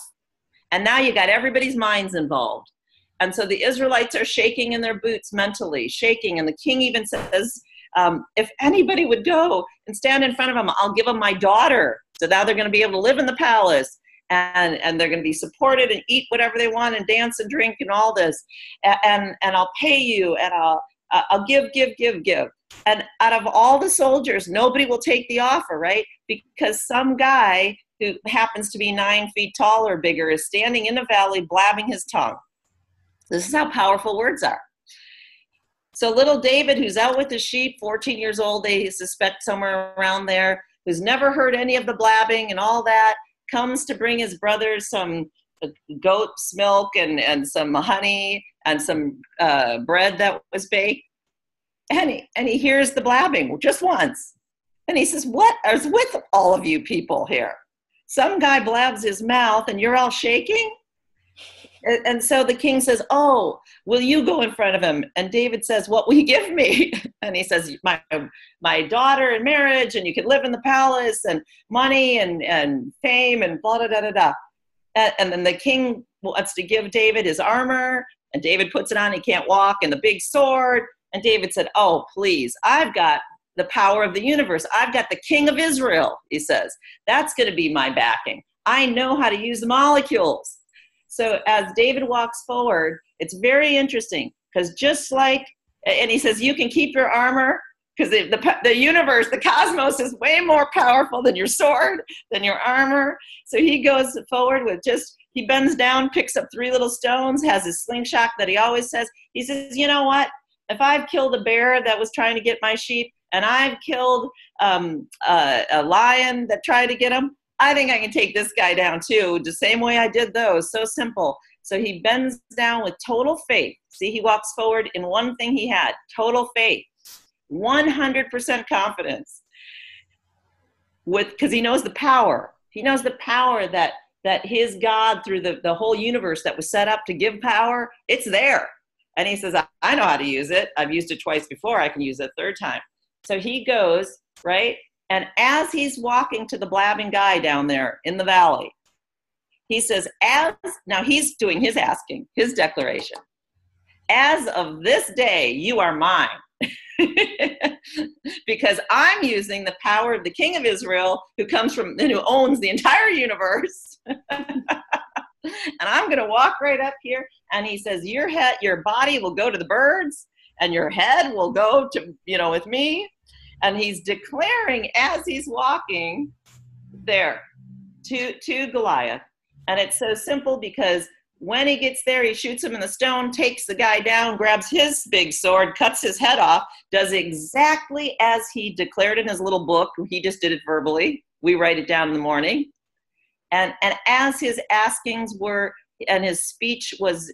And now you got everybody's minds involved. And so the Israelites are shaking in their boots mentally, shaking. And the king even says, um, if anybody would go and stand in front of him, I'll give him my daughter. So now they're going to be able to live in the palace, and, and they're going to be supported and eat whatever they want and dance and drink and all this. And, and, and I'll pay you, and I'll, I'll give, give, give, give. And out of all the soldiers, nobody will take the offer, right? Because some guy who happens to be nine feet tall or bigger is standing in a valley blabbing his tongue. This is how powerful words are. So little David, who's out with his sheep, fourteen years old, they suspect somewhere around there, who's never heard any of the blabbing and all that, comes to bring his brothers some goat's milk and, and some honey and some uh, bread that was baked. And he, and he hears the blabbing just once. And he says, what is with all of you people here? Some guy blabs his mouth and you're all shaking? And so the king says, oh, will you go in front of him? And David says, what will you give me? And he says, my, my daughter in marriage, and you can live in the palace, and money, and, and fame, and blah, da, da, da, da. And, and then the king wants to give David his armor, and David puts it on, he can't walk, and the big sword. And David said, oh, please, I've got the power of the universe. I've got the king of Israel, he says. That's going to be my backing. I know how to use the molecules. So as David walks forward, it's very interesting, because just like, and he says, you can keep your armor, because the, the, the universe, the cosmos is way more powerful than your sword, than your armor. So he goes forward with just, he bends down, picks up three little stones, has his slingshot that he always says. He says, you know what? If I've killed a bear that was trying to get my sheep, and I've killed um, a, a lion that tried to get him, I think I can take this guy down too, the same way I did those. So simple. So he bends down with total faith. See, he walks forward in one thing he had, total faith, one hundred percent confidence, with because he knows the power. He knows the power that that his God, through the, the whole universe that was set up to give power, it's there. And he says, I, I know how to use it. I've used it twice before. I can use it a third time. So he goes, right? And as he's walking to the blabbing guy down there in the valley, he says, as, now he's doing his asking, his declaration, as of this day, you are mine. Because I'm using the power of the King of Israel, who comes from, and who owns the entire universe. And I'm going to walk right up here. And he says, your head, your body will go to the birds, and your head will go to, you know, with me. And he's declaring as he's walking there to, to Goliath. And it's so simple, because when he gets there, he shoots him in the stone, takes the guy down, grabs his big sword, cuts his head off, does exactly as he declared in his little book. He just did it verbally. We write it down in the morning. And, and as his askings were, and his speech was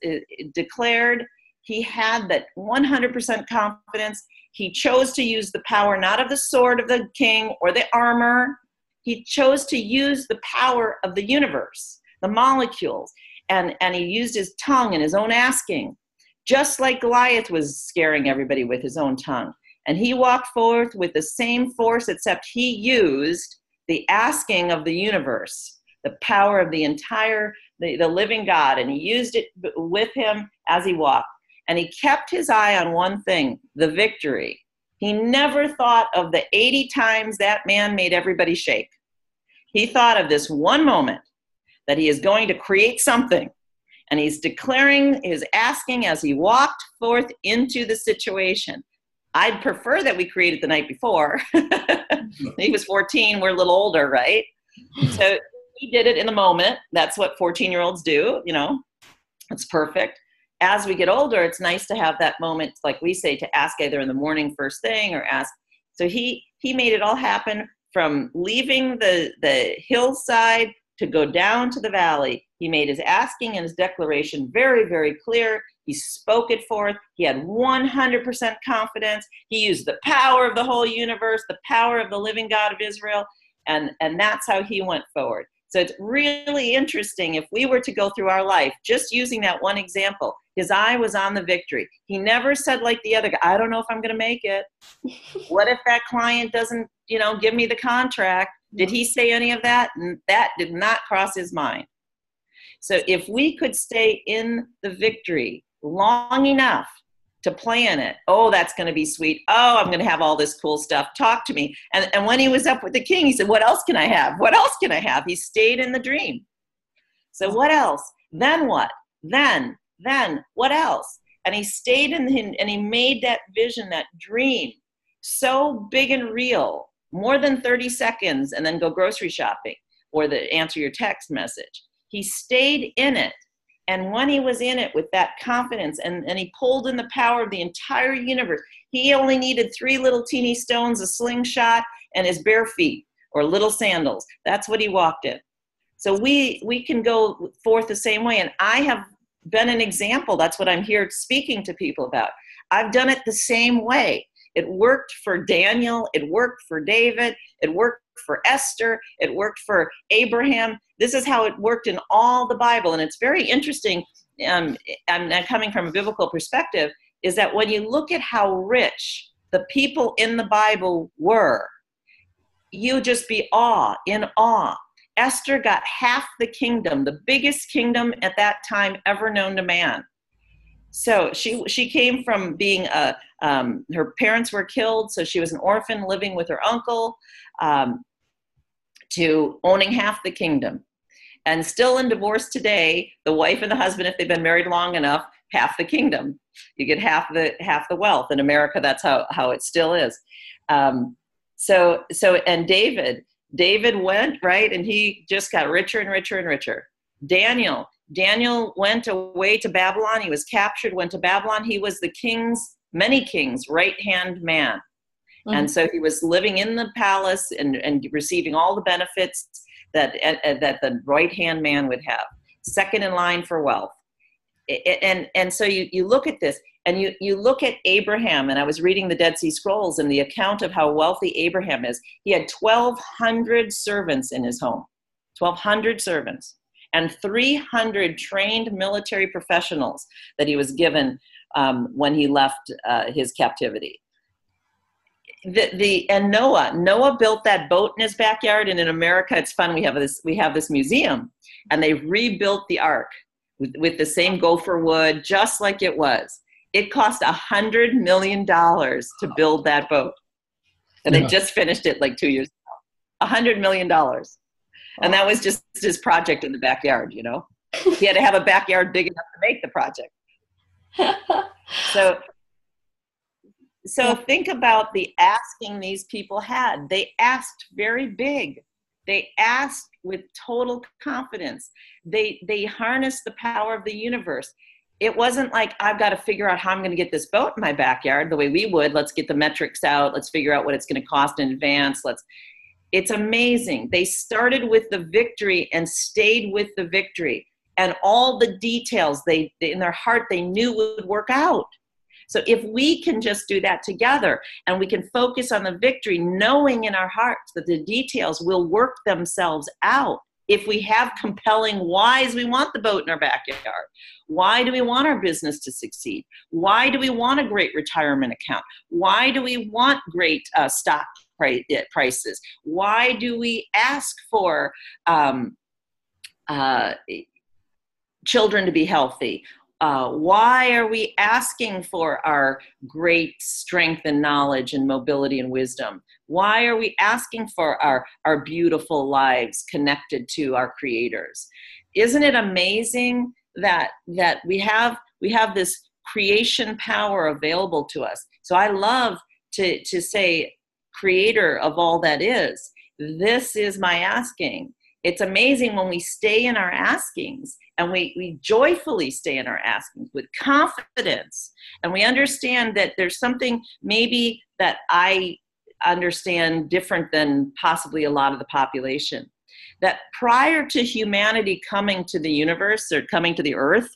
declared, he had that one hundred percent confidence. He chose to use the power, not of the sword of the king or the armor. He chose to use the power of the universe, the molecules. And, and he used his tongue and his own asking, just like Goliath was scaring everybody with his own tongue. And he walked forth with the same force, except he used the asking of the universe, the power of the entire, the, the living God. And he used it with him as he walked. And he kept his eye on one thing, the victory. He never thought of the eighty times that man made everybody shake. He thought of this one moment that he is going to create something. And he's declaring, his asking as he walked forth into the situation. I'd prefer that we created the night before. He was fourteen, we're a little older, right? So he did it in the moment. That's what fourteen-year-olds do, you know, it's perfect. As we get older, it's nice to have that moment, like we say, to ask either in the morning first thing or ask. So he He made it all happen from leaving the, the hillside to go down to the valley. He made his asking and his declaration very, very clear. He spoke it forth. He had one hundred percent confidence. He used the power of the whole universe, the power of the living God of Israel, and, and that's how he went forward. So it's really interesting if we were to go through our life, just using that one example, his eye was on the victory. He never said like the other guy, I don't know if I'm going to make it. What if that client doesn't, you know, give me the contract? Did he say any of that? And that did not cross his mind. So if we could stay in the victory long enough to plan it, oh, that's going to be sweet. Oh, I'm going to have all this cool stuff. Talk to me. And, and when he was up with the king, he said, what else can I have? What else can I have? He stayed in the dream. So what else? Then what? Then, then, what else? And he stayed in the, and he made that vision, that dream, so big and real, more than thirty seconds, and then go grocery shopping or the answer your text message. He stayed in it. And when he was in it with that confidence and, and he pulled in the power of the entire universe, he only needed three little teeny stones, a slingshot, and his bare feet or little sandals. That's what he walked in. So we, we can go forth the same way. And I have been an example. That's what I'm here speaking to people about. I've done it the same way. It worked for Daniel. It worked for David. It worked for Esther. It worked for Abraham. This is how it worked in all the Bible. And it's very interesting, um, and coming from a biblical perspective, is that when you look at how rich the people in the Bible were, you just be awe, in awe. Esther got half the kingdom, the biggest kingdom at that time ever known to man. So she she came from being a, um, her parents were killed, so she was an orphan living with her uncle, um, to owning half the kingdom. And still in divorce today, the wife and the husband, if they've been married long enough, half the kingdom. You get half the half the wealth. In America, that's how, how it still is. Um, so, so, and David, David went, right, and he just got richer and richer and richer. Daniel. Daniel went away to Babylon. He was captured, went to Babylon. He was the king's, many kings, right-hand man. Mm-hmm. And so he was living in the palace and, and receiving all the benefits that, uh, that the right-hand man would have. Second in line for wealth. And, and so you, you look at this, and you, you look at Abraham, and I was reading the Dead Sea Scrolls and the account of how wealthy Abraham is. He had twelve hundred servants in his home, twelve hundred servants. And three hundred trained military professionals that he was given um, when he left uh, his captivity. The, the, and Noah, Noah built that boat in his backyard, and in America, it's fun, we have this, we have this museum, and they rebuilt the ark with, with the same gopher wood, just like it was. It cost one hundred million dollars to build that boat. And yeah. They just finished it like two years ago, one hundred million dollars. And that was just his project in the backyard, you know. He had to have a backyard big enough to make the project. So, so think about the asking these people had. They asked very big. They asked with total confidence. They, they harnessed the power of the universe. It wasn't like, I've got to figure out how I'm going to get this boat in my backyard the way we would. Let's get the metrics out. Let's figure out what it's going to cost in advance. Let's... It's amazing. They started with the victory and stayed with the victory, and all the details they, in their heart, they knew would work out. So if we can just do that together, and we can focus on the victory, knowing in our hearts that the details will work themselves out. If we have compelling whys, we want the boat in our backyard. Why do we want our business to succeed? Why do we want a great retirement account? Why do we want great uh, stock prices? Why do we ask for um, uh, children to be healthy? Uh, why are we asking for our great strength and knowledge and mobility and wisdom? Why are we asking for our, our beautiful lives connected to our creators? Isn't it amazing that, that we have, we have this creation power available to us? So I love to, to say, creator of all that is, this is my asking. It's amazing when we stay in our askings, and we, we joyfully stay in our askings with confidence, and we understand that there's something maybe that I understand different than possibly a lot of the population. That prior to humanity coming to the universe or coming to the earth,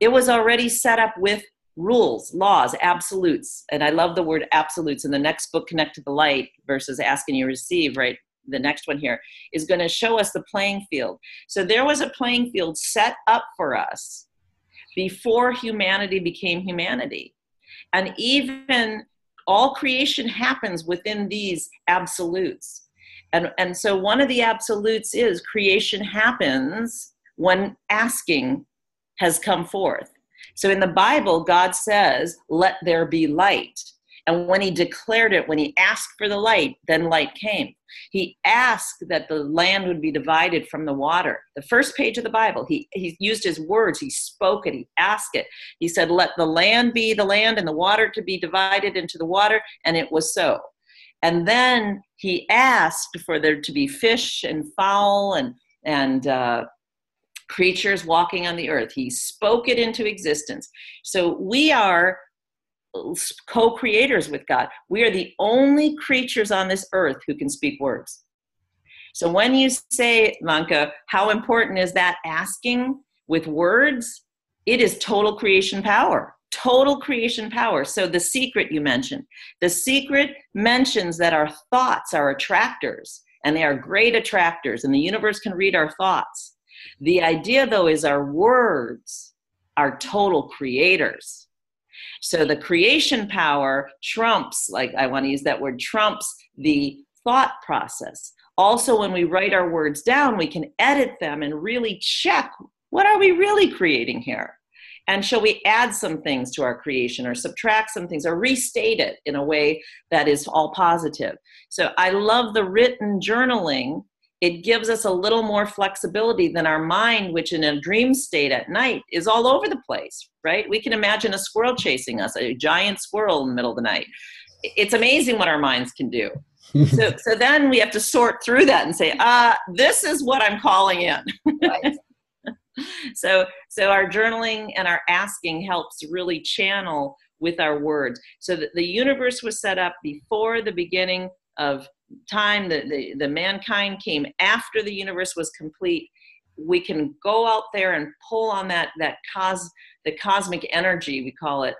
it was already set up with rules, laws, absolutes. And I love the word absolutes. In the next book, Connect to the Light versus Ask and You Receive, right? The next one here is going to show us the playing field. So there was a playing field set up for us before humanity became humanity. And even all creation happens within these absolutes. And, and so one of the absolutes is creation happens when asking has come forth. So in the Bible, God says, let there be light. And when he declared it, when he asked for the light, then light came. He asked that the land would be divided from the water. The first page of the Bible, he, he used his words. He spoke it. He asked it. He said, let the land be the land and the water to be divided into the water. And it was so. And then he asked for there to be fish and fowl and, and uh, creatures walking on the earth. He spoke it into existence. So we are co-creators with God. We are the only creatures on this earth who can speak words. So when you say, Lanka, how important is that asking with words? It is total creation power, total creation power. So The Secret you mentioned, The Secret mentions that our thoughts are attractors, and they are great attractors, and the universe can read our thoughts. The idea though is our words are total creators. So the creation power trumps, like I want to use that word, trumps the thought process. Also, when we write our words down, we can edit them and really check, what are we really creating here? And shall we add some things to our creation or subtract some things or restate it in a way that is all positive? So I love the written journaling. It gives us a little more flexibility than our mind, which in a dream state at night is all over the place, right? We can imagine a squirrel chasing us, a giant squirrel in the middle of the night. It's amazing what our minds can do. so, so then we have to sort through that and say, uh, this is what I'm calling in. Right. so, so our journaling and our asking helps really channel with our words. So that the universe was set up before the beginning of time, the, the, the mankind came after the universe was complete. We can go out there and pull on that, that cos, the cosmic energy, we call it,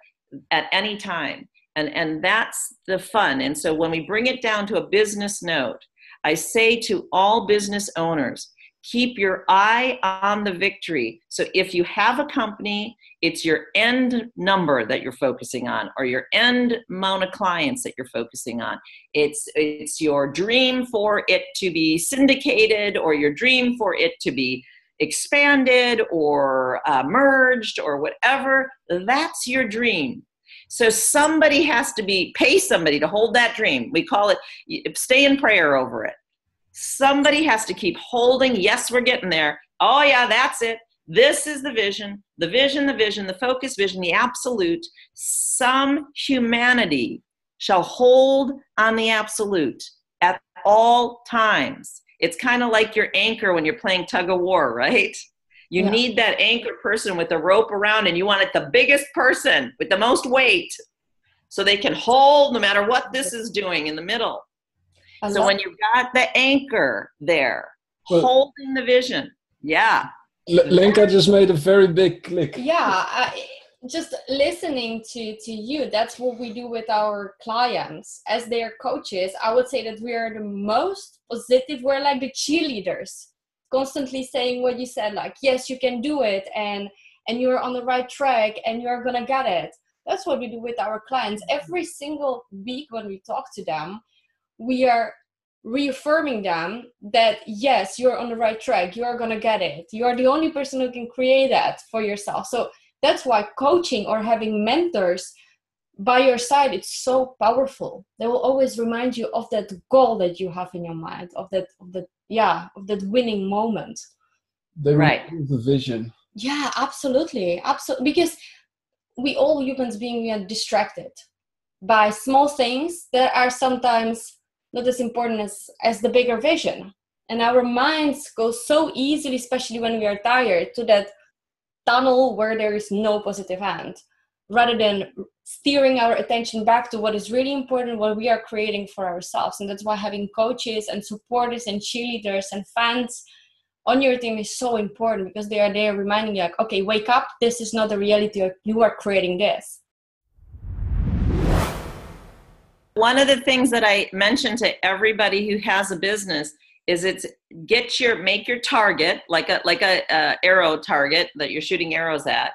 at any time. And, and that's the fun. And so when we bring it down to a business note, I say to all business owners, keep your eye on the victory. So if you have a company, it's your end number that you're focusing on, or your end amount of clients that you're focusing on. It's, it's your dream for it to be syndicated, or your dream for it to be expanded or uh, merged or whatever. That's your dream. So somebody has to be, pay somebody to hold that dream. We call it, stay in prayer over it. Somebody has to keep holding, yes, we're getting there. Oh yeah, that's it. This is the vision, the vision, the vision, the focus vision, the absolute. Some humanity shall hold on the absolute at all times. It's kind of like your anchor when you're playing tug of war, right? You yeah. need that anchor person with the rope around, and you want it the biggest person with the most weight so they can hold no matter what this is doing in the middle. So when you've got the anchor there, well, holding the vision, yeah. L- Lenka just made a very big click. Yeah, I, just listening to, to you, that's what we do with our clients. As their coaches, I would say that we are the most positive. We're like the cheerleaders, constantly saying what you said, like, yes, you can do it, and, and you're on the right track, and you're going to get it. That's what we do with our clients. Every single week when we talk to them, we are reaffirming them that, yes, you're on the right track. You're going to get it. You're the only person who can create that for yourself. So that's why coaching or having mentors by your side, it's so powerful. They will always remind you of that goal that you have in your mind, of that, of that yeah, of that winning moment. They right. The vision. Yeah, absolutely. Absolutely. Because we all humans being we are distracted by small things that are sometimes not as important as, as the bigger vision. And our minds go so easily, especially when we are tired, to that tunnel where there is no positive end, rather than steering our attention back to what is really important, what we are creating for ourselves. And that's why having coaches and supporters and cheerleaders and fans on your team is so important, because they are there reminding you, like, okay, wake up, this is not the reality, you are creating this. One of the things that I mention to everybody who has a business is it's get your, make your target, like a like a uh, arrow target that you're shooting arrows at,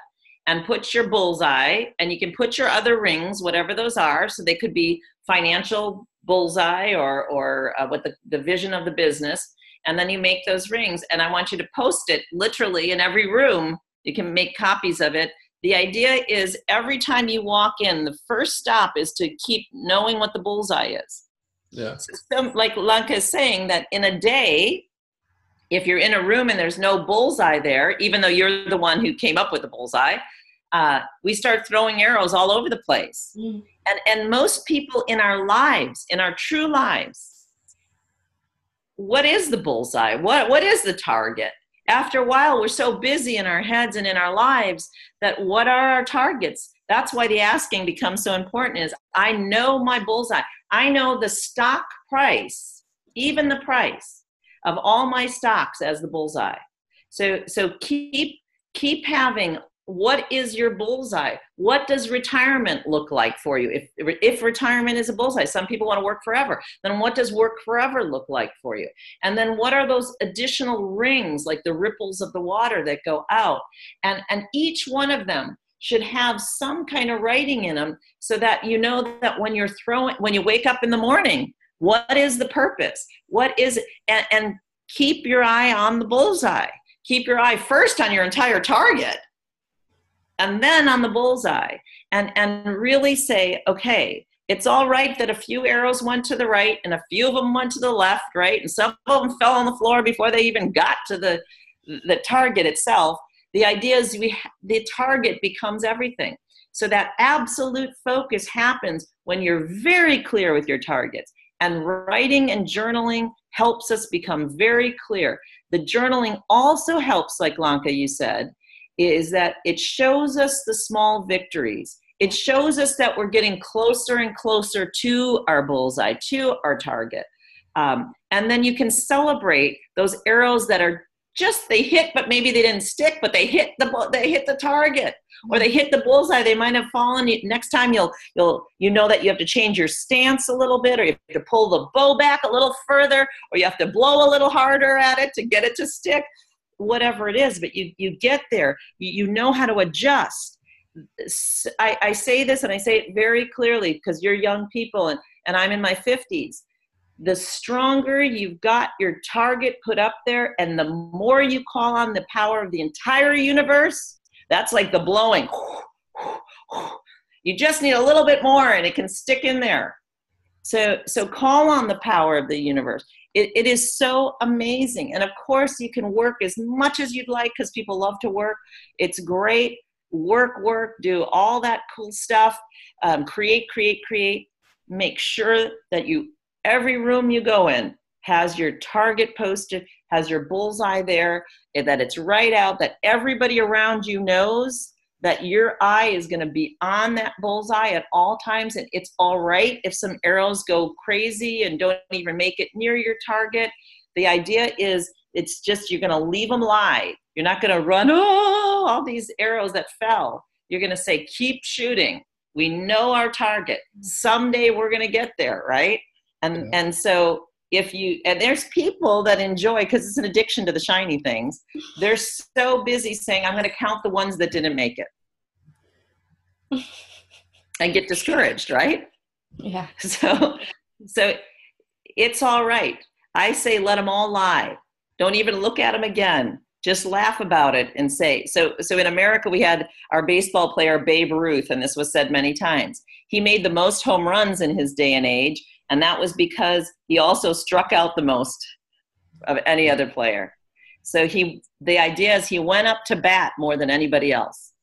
and put your bullseye, and you can put your other rings, whatever those are. So they could be financial bullseye or, or uh, what the, the vision of the business. And then you make those rings, and I want you to post it literally in every room. You can make copies of it. The idea is every time you walk in, the first stop is to keep knowing what the bullseye is. Yeah. So, so like Lanka is saying, that in a day, if you're in a room and there's no bullseye there, even though you're the one who came up with the bullseye, uh, we start throwing arrows all over the place. Mm. And, and most people in our lives, in our true lives, what is the bullseye? What, what is the target? After a while, we're so busy in our heads and in our lives that what are our targets? That's why the asking becomes so important, is I know my bullseye. I know the stock price, even the price of all my stocks as the bullseye. So, so keep, keep having, what is your bullseye? What does retirement look like for you? If, if retirement is a bullseye, some people want to work forever, then what does work forever look like for you? And then what are those additional rings, like the ripples of the water that go out? And, and each one of them should have some kind of writing in them, so that you know that when you're throwing, when you wake up in the morning, what is the purpose? What is it? And, and keep your eye on the bullseye. Keep your eye first on your entire target, and then on the bullseye, and, and really say, okay, it's all right that a few arrows went to the right and a few of them went to the left, right? And some of them fell on the floor before they even got to the, the target itself. The idea is we, the target becomes everything. So that absolute focus happens when you're very clear with your targets. And writing and journaling helps us become very clear. The journaling also helps, like Lanka, you said, is that it shows us the small victories. It shows us that we're getting closer and closer to our bullseye, to our target. Um, and then you can celebrate those arrows that are just, they hit, but maybe they didn't stick, but they hit the they hit the target, or they hit the bullseye. They might have fallen. Next time you'll you'll you know that you have to change your stance a little bit, or you have to pull the bow back a little further, or you have to blow a little harder at it to get it to stick. Whatever it is, but you you get there. You, you know how to adjust. I, I say this, and I say it very clearly, because you're young people, and, and I'm in my fifties. The stronger you've got your target put up there, and the more you call on the power of the entire universe, that's like the blowing. You just need a little bit more and it can stick in there. So, so call on the power of the universe. It, it is so amazing. And of course you can work as much as you'd like, because people love to work. It's great. Work, work, do all that cool stuff. Um, create, create, create. Make sure that you, every room you go in has your target posted, has your bullseye there, that it's right out, that everybody around you knows that your eye is going to be on that bullseye at all times. And it's all right if some arrows go crazy and don't even make it near your target. The idea is it's just, you're going to leave them live. You're not going to run, oh, all these arrows that fell. You're going to say, keep shooting. We know our target. Someday we're going to get there, right? And yeah. and so if you, and there's people that enjoy, because it's an addiction to the shiny things, they're so busy saying, I'm going to count the ones that didn't make it, and get discouraged, right? Yeah. So, so it's all right. I say, let them all lie. Don't even look at them again. Just laugh about it and say, so, so in America, we had our baseball player, Babe Ruth, and this was said many times. He made the most home runs in his day and age. And that was because he also struck out the most of any other player. So he, the idea is he went up to bat more than anybody else.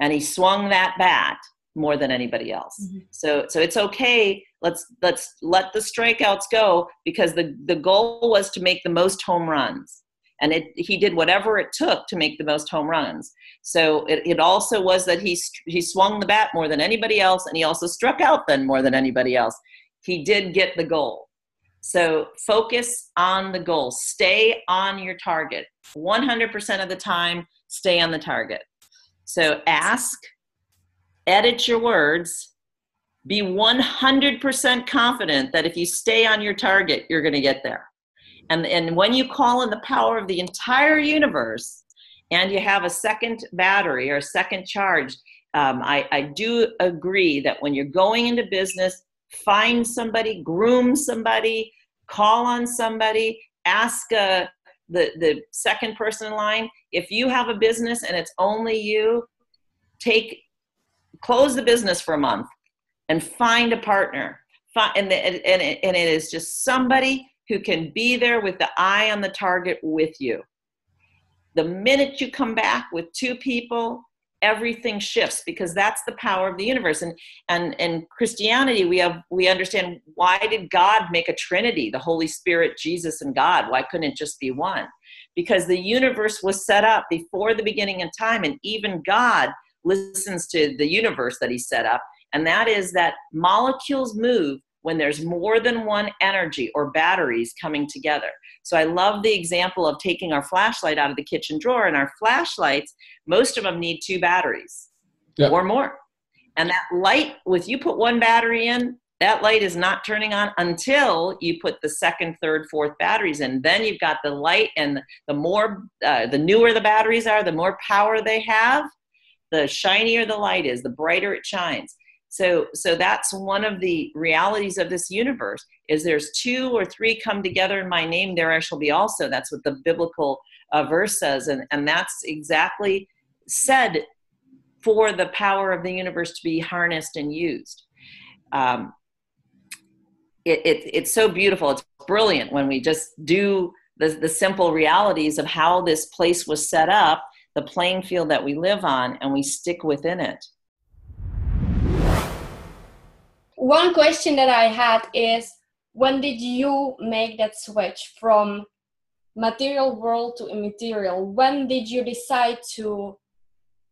And he swung that bat more than anybody else. Mm-hmm. So, so it's okay. Let's, let's let the strikeouts go, because the, the goal was to make the most home runs. And it, he did whatever it took to make the most home runs. So it, it also was that he he swung the bat more than anybody else, and he also struck out then more than anybody else. He did get the goal. So focus on the goal. Stay on your target. one hundred percent of the time, stay on the target. So ask, edit your words, be one hundred percent confident that if you stay on your target, you're going to get there. And, and when you call in the power of the entire universe and you have a second battery or a second charge, um, I, I do agree that when you're going into business, find somebody, groom somebody, call on somebody, ask a, the, the second person in line. If you have a business and it's only you, take, close the business for a month and find a partner. Find, and, the, and, it, and it is just somebody who can be there with the eye on the target with you. The minute you come back with two people, everything shifts, because that's the power of the universe. And and in Christianity, we have we understand, why did God make a trinity, the Holy Spirit, Jesus, and God? Why couldn't it just be one? Because the universe was set up before the beginning of time, and even God listens to the universe that he set up, and that is that molecules move when there's more than one energy or batteries coming together. So I love the example of taking our flashlight out of the kitchen drawer, and our flashlights, most of them need two batteries yep. or more. And that light, if you put one battery in, that light is not turning on until you put the second, third, fourth batteries in. Then you've got the light, and the more, uh, the newer the batteries are, the more power they have, the shinier the light is, the brighter it shines. So, so that's one of the realities of this universe, is there's two or three come together in my name, there I shall be also. That's what the biblical uh, verse says. And, and that's exactly said for the power of the universe to be harnessed and used. Um, it, it, it's so beautiful. It's brilliant when we just do the, the simple realities of how this place was set up, the playing field that we live on, and we stick within it. One question that I had is, when did you make that switch from material world to immaterial? When did you decide to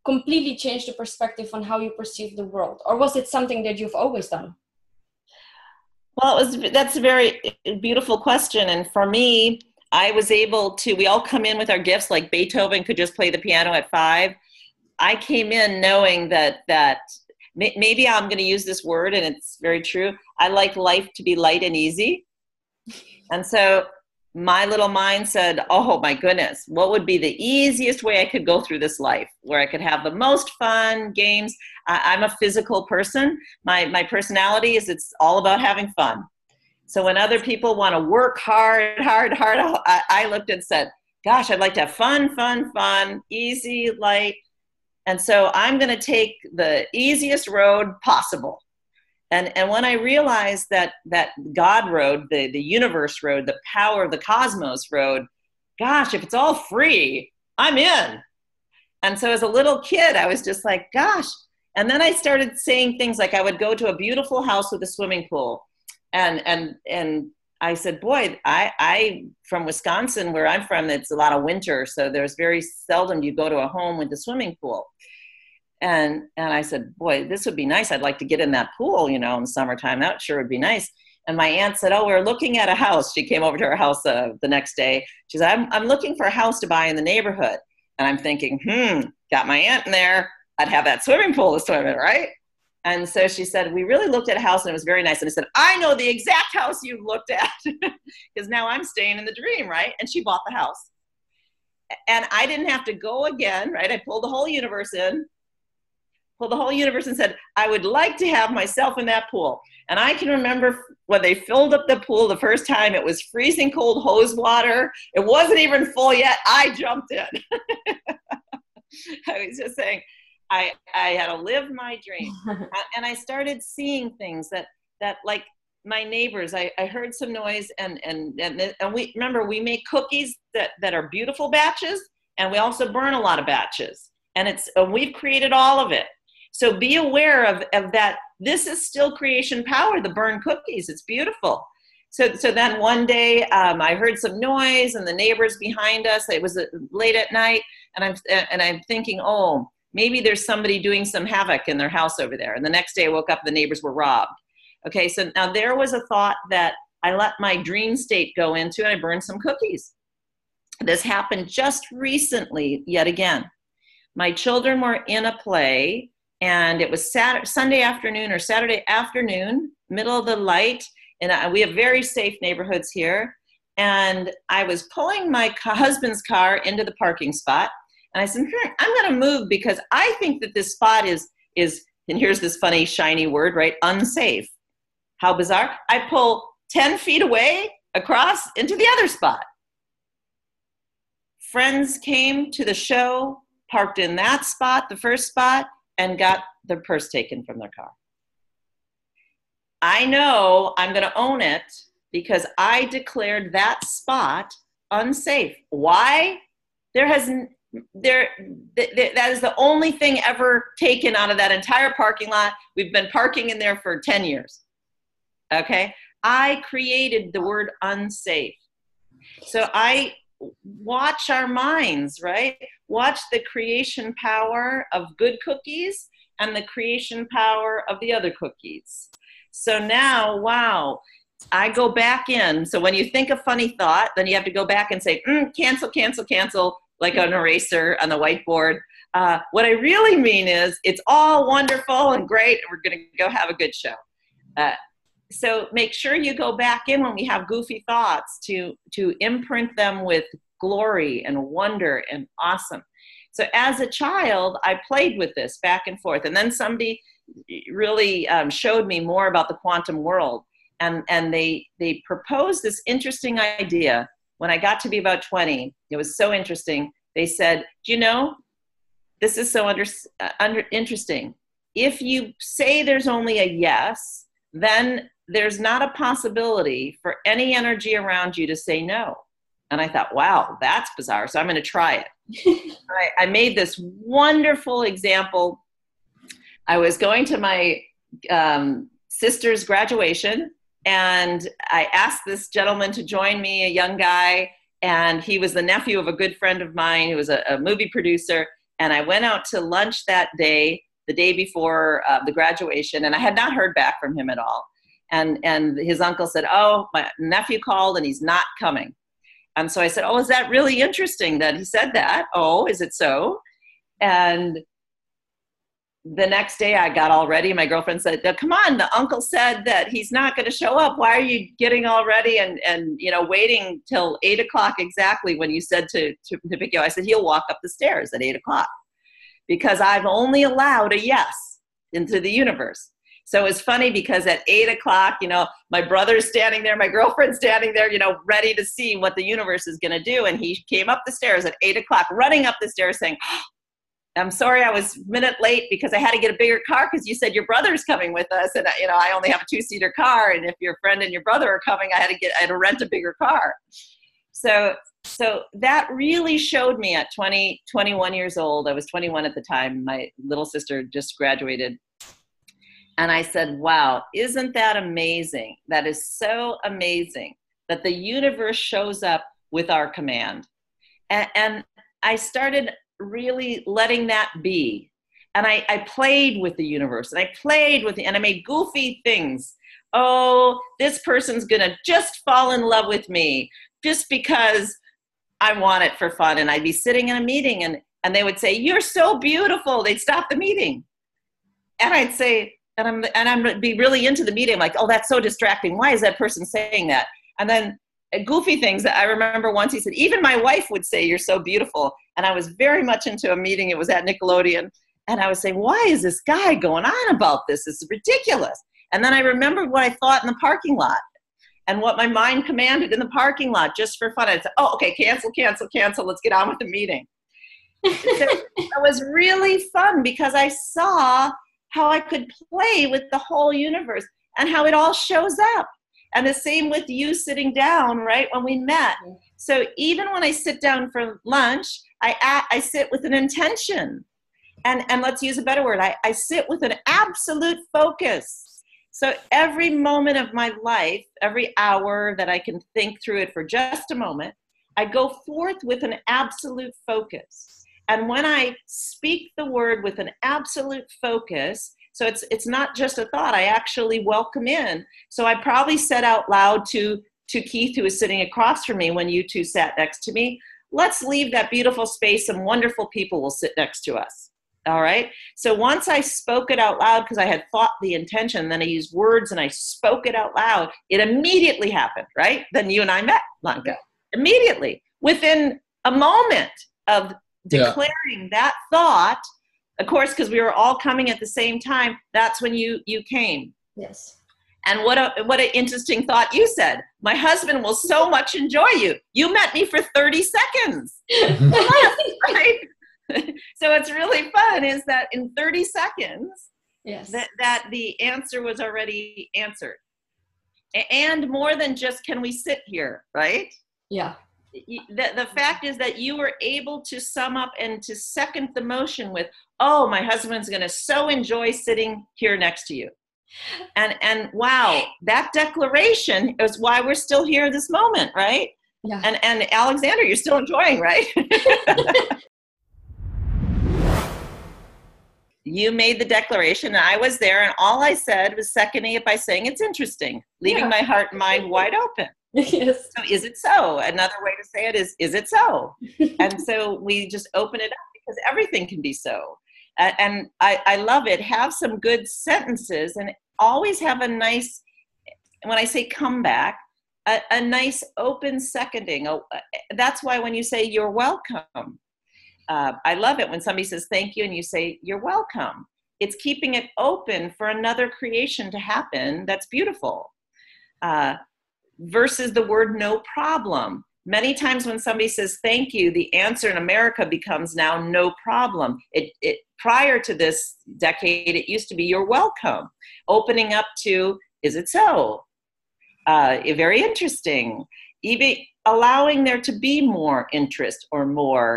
completely change the perspective on how you perceive the world? Or was it something that you've always done? Well, it was, that's a very beautiful question. And for me, I was able to, we all come in with our gifts, like Beethoven could just play the piano at five. I came in knowing that that. Maybe I'm going to use this word, and it's very true. I like life to be light and easy. And so my little mind said, oh my goodness, what would be the easiest way I could go through this life, where I could have the most fun games? I, I'm a physical person. My, my personality is, it's all about having fun. So when other people want to work hard, hard, hard, I, I looked and said, gosh, I'd like to have fun, fun, fun, easy, light. And so I'm going to take the easiest road possible. And, and when I realized that that God road, the, the universe road, the power of the cosmos road, gosh, if it's all free, I'm in. And so as a little kid, I was just like, gosh. And then I started saying things like, I would go to a beautiful house with a swimming pool. And, and, and I said, boy, I, I from Wisconsin, where I'm from, it's a lot of winter. So there's very seldom you go to a home with a swimming pool. And and I said, boy, this would be nice. I'd like to get in that pool, you know, in the summertime. That sure would be nice. And my aunt said, oh, we're looking at a house. She came over to her house uh, the next day. She said, I'm, I'm looking for a house to buy in the neighborhood. And I'm thinking, hmm, got my aunt in there. I'd have that swimming pool to swim in, right? And so she said, we really looked at a house and it was very nice. And I said, I know the exact house you looked at, because now I'm staying in the dream, right? And she bought the house. And I didn't have to go again, right? I pulled the whole universe in, pulled the whole universe and said, I would like to have myself in that pool. And I can remember when they filled up the pool the first time, it was freezing cold hose water. It wasn't even full yet. I jumped in. I was just saying, I, I had to live my dream. And I started seeing things that, that like my neighbors, I, I heard some noise and, and, and, and we remember we make cookies that, that are beautiful batches, and we also burn a lot of batches, and it's, and we've created all of it. So be aware of, of that. This is still creation power, the burn cookies. It's beautiful. So, so then one day um, I heard some noise and the neighbors behind us, it was late at night, and I'm, and I'm thinking, oh, maybe there's somebody doing some havoc in their house over there. And the next day I woke up, the neighbors were robbed. Okay, so now there was a thought that I let my dream state go into, and I burned some cookies. This happened just recently, yet again. My children were in a play, and it was Saturday, Sunday afternoon or Saturday afternoon, middle of the light, and we have very safe neighborhoods here. And I was pulling my husband's car into the parking spot, and I said, hmm, I'm going to move because I think that this spot is, is, and here's this funny, shiny word, right? Unsafe. How bizarre. I pull ten feet away across into the other spot. Friends came to the show, parked in that spot, the first spot, and got their purse taken from their car. I know I'm going to own it because I declared that spot unsafe. Why? There has, there, th- th- that is the only thing ever taken out of that entire parking lot. We've been parking in there for ten years. Okay. I created the word unsafe. So I watch our minds, right? Watch the creation power of good cookies and the creation power of the other cookies. So now, wow, I go back in. So when you think a funny thought, then you have to go back and say, mm, cancel, cancel, cancel, like an eraser on the whiteboard. Uh, what I really mean is it's all wonderful and great, and we're going to go have a good show. Uh, So make sure you go back in when we have goofy thoughts to, to imprint them with glory and wonder and awesome. So as a child, I played with this back and forth. And then somebody really um, showed me more about the quantum world. And, and they, they proposed this interesting idea. When I got to be about twenty, it was so interesting. They said, do you know, this is so under, uh, under, interesting. If you say there's only a yes, then there's not a possibility for any energy around you to say no. And I thought, wow, that's bizarre. So I'm going to try it. I, I made this wonderful example. I was going to my um, sister's graduation, and I asked this gentleman to join me, a young guy. And he was the nephew of a good friend of mine who was a, a movie producer. And I went out to lunch that day, the day before uh, the graduation, and I had not heard back from him at all. And and his uncle said, oh, my nephew called and he's not coming. And so I said, oh, is that really interesting that he said that? Oh, is it so? And the next day I got all ready. My girlfriend said, come on, the uncle said that he's not going to show up. Why are you getting all ready and, and you know, waiting till eight o'clock exactly when you said to, to, to pick you up? I said, he'll walk up the stairs at eight o'clock. Because I've only allowed a yes into the universe. So it's funny because at eight o'clock, you know, my brother's standing there, my girlfriend's standing there, you know, ready to see what the universe is going to do. And he came up the stairs at eight o'clock, running up the stairs saying, oh, I'm sorry I was a minute late because I had to get a bigger car because you said your brother's coming with us. And, you know, I only have a two-seater car. And if your friend and your brother are coming, I had to get, I had to rent a bigger car. So So that really showed me at twenty, twenty-one years old. I was twenty-one at the time. My little sister just graduated. And I said, wow, isn't that amazing? That is so amazing that the universe shows up with our command. And, and I started really letting that be. And I, I played with the universe, and I played with it, and I made goofy things. Oh, this person's going to just fall in love with me just because I want it for fun. And I'd be sitting in a meeting and, and they would say, you're so beautiful. They'd stop the meeting. And I'd say, and I'm, and I'm be really into the meeting. I'm like, oh, that's so distracting. Why is that person saying that? And then uh, goofy things that I remember once he said, even my wife would say, you're so beautiful. And I was very much into a meeting. It was at Nickelodeon. And I was saying, why is this guy going on about this? This is ridiculous. And then I remembered what I thought in the parking lot. And what my mind commanded in the parking lot, just for fun, I said, oh, okay, cancel, cancel, cancel. Let's get on with the meeting. It was really fun because I saw how I could play with the whole universe and how it all shows up. And the same with you sitting down, right, when we met. So even when I sit down for lunch, I, I sit with an intention. And, and let's use a better word. I, I sit with an absolute focus. So every moment of my life, every hour that I can think through it for just a moment, I go forth with an absolute focus. And when I speak the word with an absolute focus, so it's it's not just a thought, I actually welcome in. So I probably said out loud to, to Keith, who was sitting across from me when you two sat next to me, let's leave that beautiful space, some wonderful people will sit next to us. All right. So once I spoke it out loud, because I had thought the intention, then I used words and I spoke it out loud, it immediately happened, right? Then you and I met, Lanka. Immediately, within a moment of declaring yeah. that thought, of course, because we were all coming at the same time, that's when you you came. Yes. And what a what an interesting thought you said. My husband will so much enjoy you. You met me for thirty seconds. Right? So it's really fun is that in thirty seconds, yes, that, that the answer was already answered. And more than just, can we sit here, right? Yeah. The, the fact is that you were able to sum up and to second the motion with, oh, my husband's going to so enjoy sitting here next to you. And, and wow, that declaration is why we're still here this moment, right? Yeah. And, and Alexander, you're still enjoying, right? You made the declaration, and I was there, and all I said was seconding it by saying, it's interesting, leaving yeah. my heart and mind wide open. Yes. So is it so? Another way to say it is, is it so? And so we just open it up because everything can be so. Uh, and I, I love it. Have some good sentences and always have a nice, when I say comeback, a, a nice open seconding. A, that's why when you say you're welcome, Uh, I love it when somebody says thank you and you say you're welcome. It's keeping it open for another creation to happen. That's beautiful. Uh, versus the word no problem. Many times when somebody says thank you, the answer in America becomes now no problem. It, it prior to this decade, it used to be you're welcome. Opening up to is it so? Uh, very interesting. Even allowing there to be more interest or more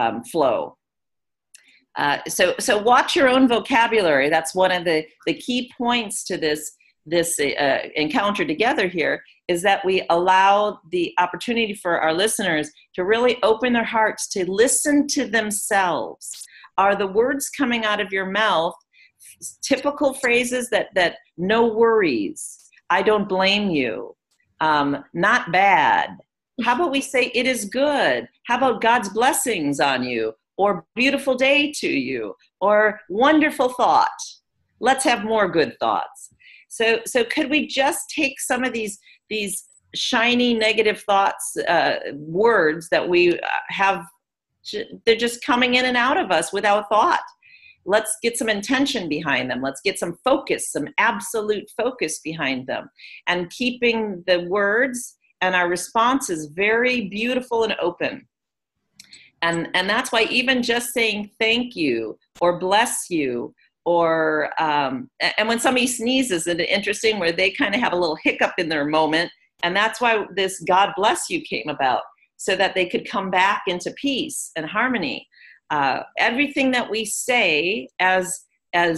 Um, flow. Uh, so, so watch your own vocabulary. That's one of the, the key points to this, this uh, encounter together here is that we allow the opportunity for our listeners to really open their hearts to listen to themselves. Are the words coming out of your mouth typical phrases that, that no worries, I don't blame you, um, not bad. How about we say it is good? How about God's blessings on you, or beautiful day to you, or wonderful thought? Let's have more good thoughts. So, so could we just take some of these these shiny negative thoughts, uh, words that we have? They're just coming in and out of us without thought. Let's get some intention behind them. Let's get some focus, some absolute focus behind them, and keeping the words and our response is very beautiful and open. And, and that's why even just saying thank you or bless you or, um, and when somebody sneezes, it's interesting where they kind of have a little hiccup in their moment. And that's why this God bless you came about, so that they could come back into peace and harmony. Uh, everything that we say as As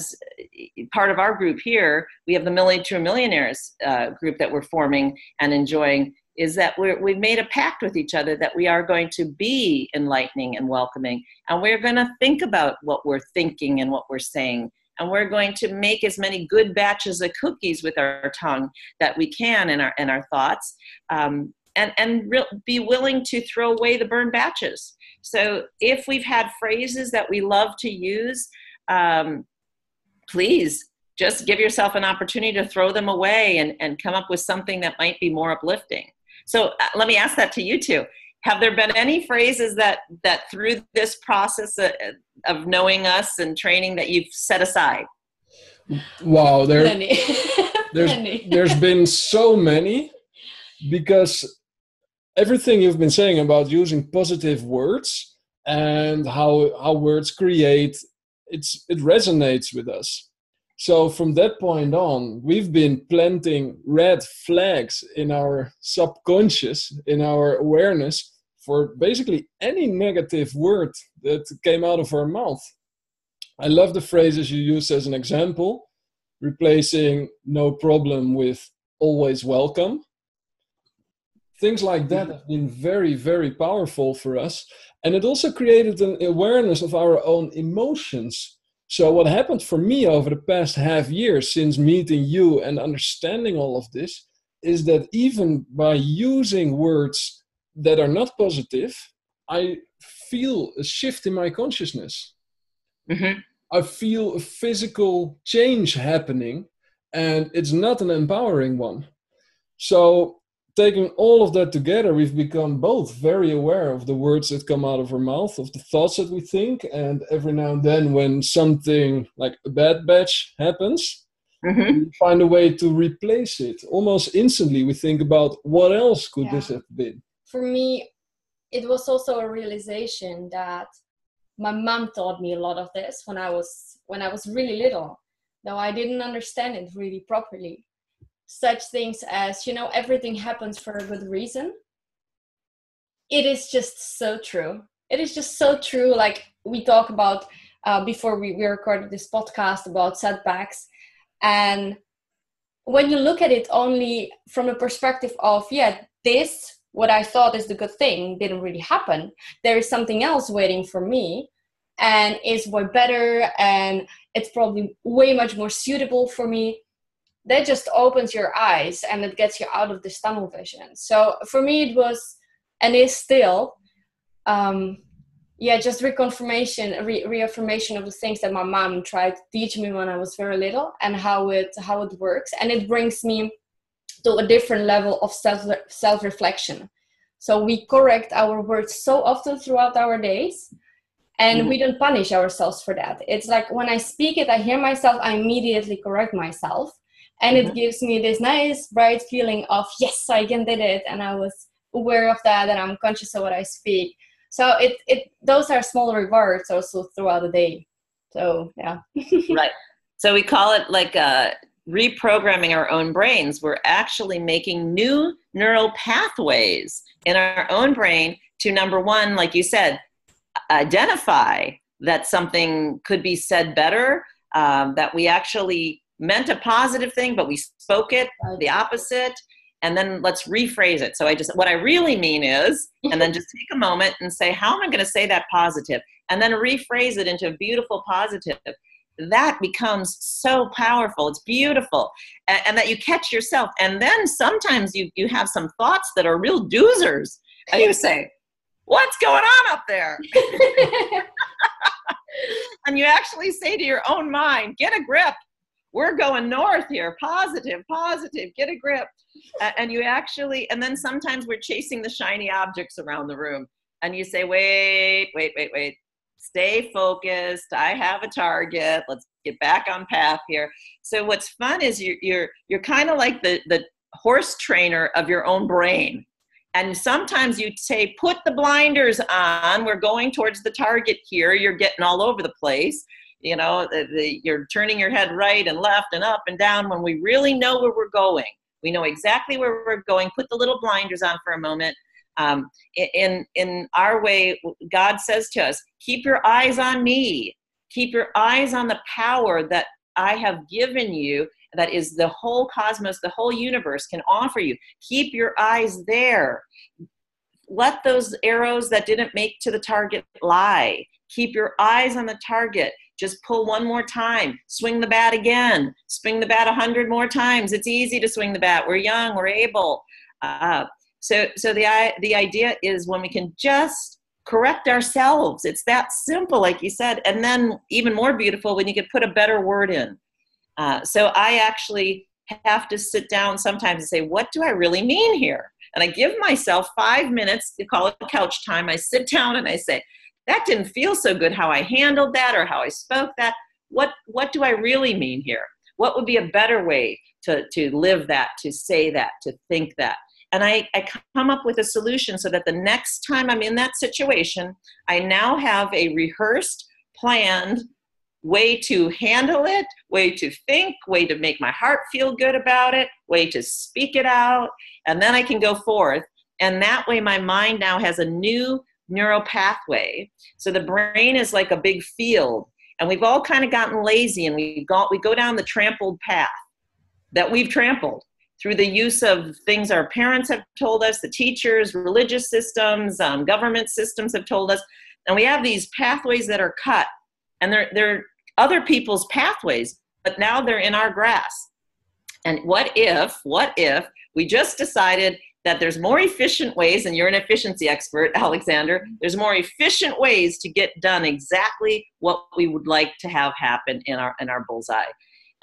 part of our group here, we have the Million True Millionaires uh, group that we're forming and enjoying, is that we're, we've made a pact with each other that we are going to be enlightening and welcoming. And we're going to think about what we're thinking and what we're saying. And we're going to make as many good batches of cookies with our tongue that we can in our, in our thoughts. Um, and and re- be willing to throw away the burned batches. So if we've had phrases that we love to use, um, please just give yourself an opportunity to throw them away and, and come up with something that might be more uplifting. So uh, let me ask that to you two. Have there been any phrases that, that through this process of, of knowing us and training that you've set aside? Wow, there, there's, there's been so many, because everything you've been saying about using positive words and how, how words create, It's, it resonates with us. So from that point on, we've been planting red flags in our subconscious, in our awareness, for basically any negative word that came out of our mouth. I love the phrases you use as an example. replacing no problem with always welcome. Things like that have been very, very powerful for us. And it also created an awareness of our own emotions. So what happened for me over the past half year since meeting you and understanding all of this is that even by using words that are not positive, I feel a shift in my consciousness. Mm-hmm. I feel a physical change happening, and it's not an empowering one. So taking all of that together, we've become both very aware of the words that come out of our mouth, of the thoughts that we think, and every now and then when something like a bad batch happens, mm-hmm. we find a way to replace it. Almost instantly, we think about what else could yeah. this have been. For me, it was also a realization that my mom taught me a lot of this when I was when I was really little, though I didn't understand it really properly. Such things as, you know, everything happens for a good reason. It is just so true. It is just so true. Like we talk about uh, before we, we recorded this podcast about setbacks. And when you look at it only from the perspective of, yeah, this what I thought is the good thing didn't really happen. There is something else waiting for me and it's way better and it's probably way much more suitable for me. That just opens your eyes and it gets you out of this tunnel vision. So for me it was, and is still, um, yeah, just reconfirmation, re- reaffirmation of the things that my mom tried to teach me when I was very little and how it, how it works. And it brings me to a different level of self self-reflection. So we correct our words so often throughout our days and mm-hmm. we don't punish ourselves for that. It's like when I speak it, I hear myself, I immediately correct myself and mm-hmm. it gives me this nice bright feeling of, yes, I again did it and I was aware of that and I'm conscious of what I speak. So it it those are small rewards also throughout the day. So yeah. Right. So we call it like a reprogramming our own brains. We're actually making new neural pathways in our own brain to, number one, like you said, identify that something could be said better, um, that we actually meant a positive thing, but we spoke it the opposite, and then let's rephrase it. So I just, what I really mean is, and then just take a moment and say, how am I going to say that positive? And then rephrase it into a beautiful positive. That becomes so powerful. It's beautiful. And, and that you catch yourself. And then sometimes you, you have some thoughts that are real doozers. And you say, what's going on up there? And you actually say to your own mind, get a grip. We're going north here. Positive, positive, get a grip. Uh, and you actually, and then sometimes we're chasing the shiny objects around the room. And you say, wait, wait, wait, wait. Stay focused. I have a target. Let's get back on path here. So what's fun is you're you're, you're kind of like the, the horse trainer of your own brain. And sometimes you say, put the blinders on. We're going towards the target here. You're getting all over the place. You know, the, the, you're turning your head right and left and up and down when we really know where we're going. We know exactly where we're going. Put the little blinders on for a moment. Um, in, in our way, God says to us, keep your eyes on me, keep your eyes on the power that I have given you. That is the whole cosmos, the whole universe can offer you. Keep your eyes there. Let those arrows that didn't make to the target lie. Keep your eyes on the target. Just pull one more time, swing the bat again, swing the bat a hundred more times. It's easy to swing the bat. We're young, we're able. Uh, So, so the the idea is when we can just correct ourselves, it's that simple, like you said, and then even more beautiful when you can put a better word in. Uh, so I actually have to sit down sometimes and say, what do I really mean here? And I give myself five minutes, we call it couch time. I sit down and I say, that didn't feel so good how I handled that or how I spoke that. What what do I really mean here? What would be a better way to, to live that, to say that, to think that? And I, I come up with a solution so that the next time I'm in that situation, I now have a rehearsed, planned way to handle it, way to think, way to make my heart feel good about it, way to speak it out, and then I can go forth. And that way my mind now has a new neural pathway. So the brain is like a big field, And we've all kind of gotten lazy, and we go, we go down the trampled path that we've trampled through the use of things our parents have told us, the teachers, religious systems, um, government systems have told us. And we have these pathways that are cut, and they're, they're other people's pathways, but now they're in our grasp. And what if, what if we just decided that there's more efficient ways, and you're an efficiency expert, Alexander, there's more efficient ways to get done exactly what we would like to have happen in our, in our bullseye.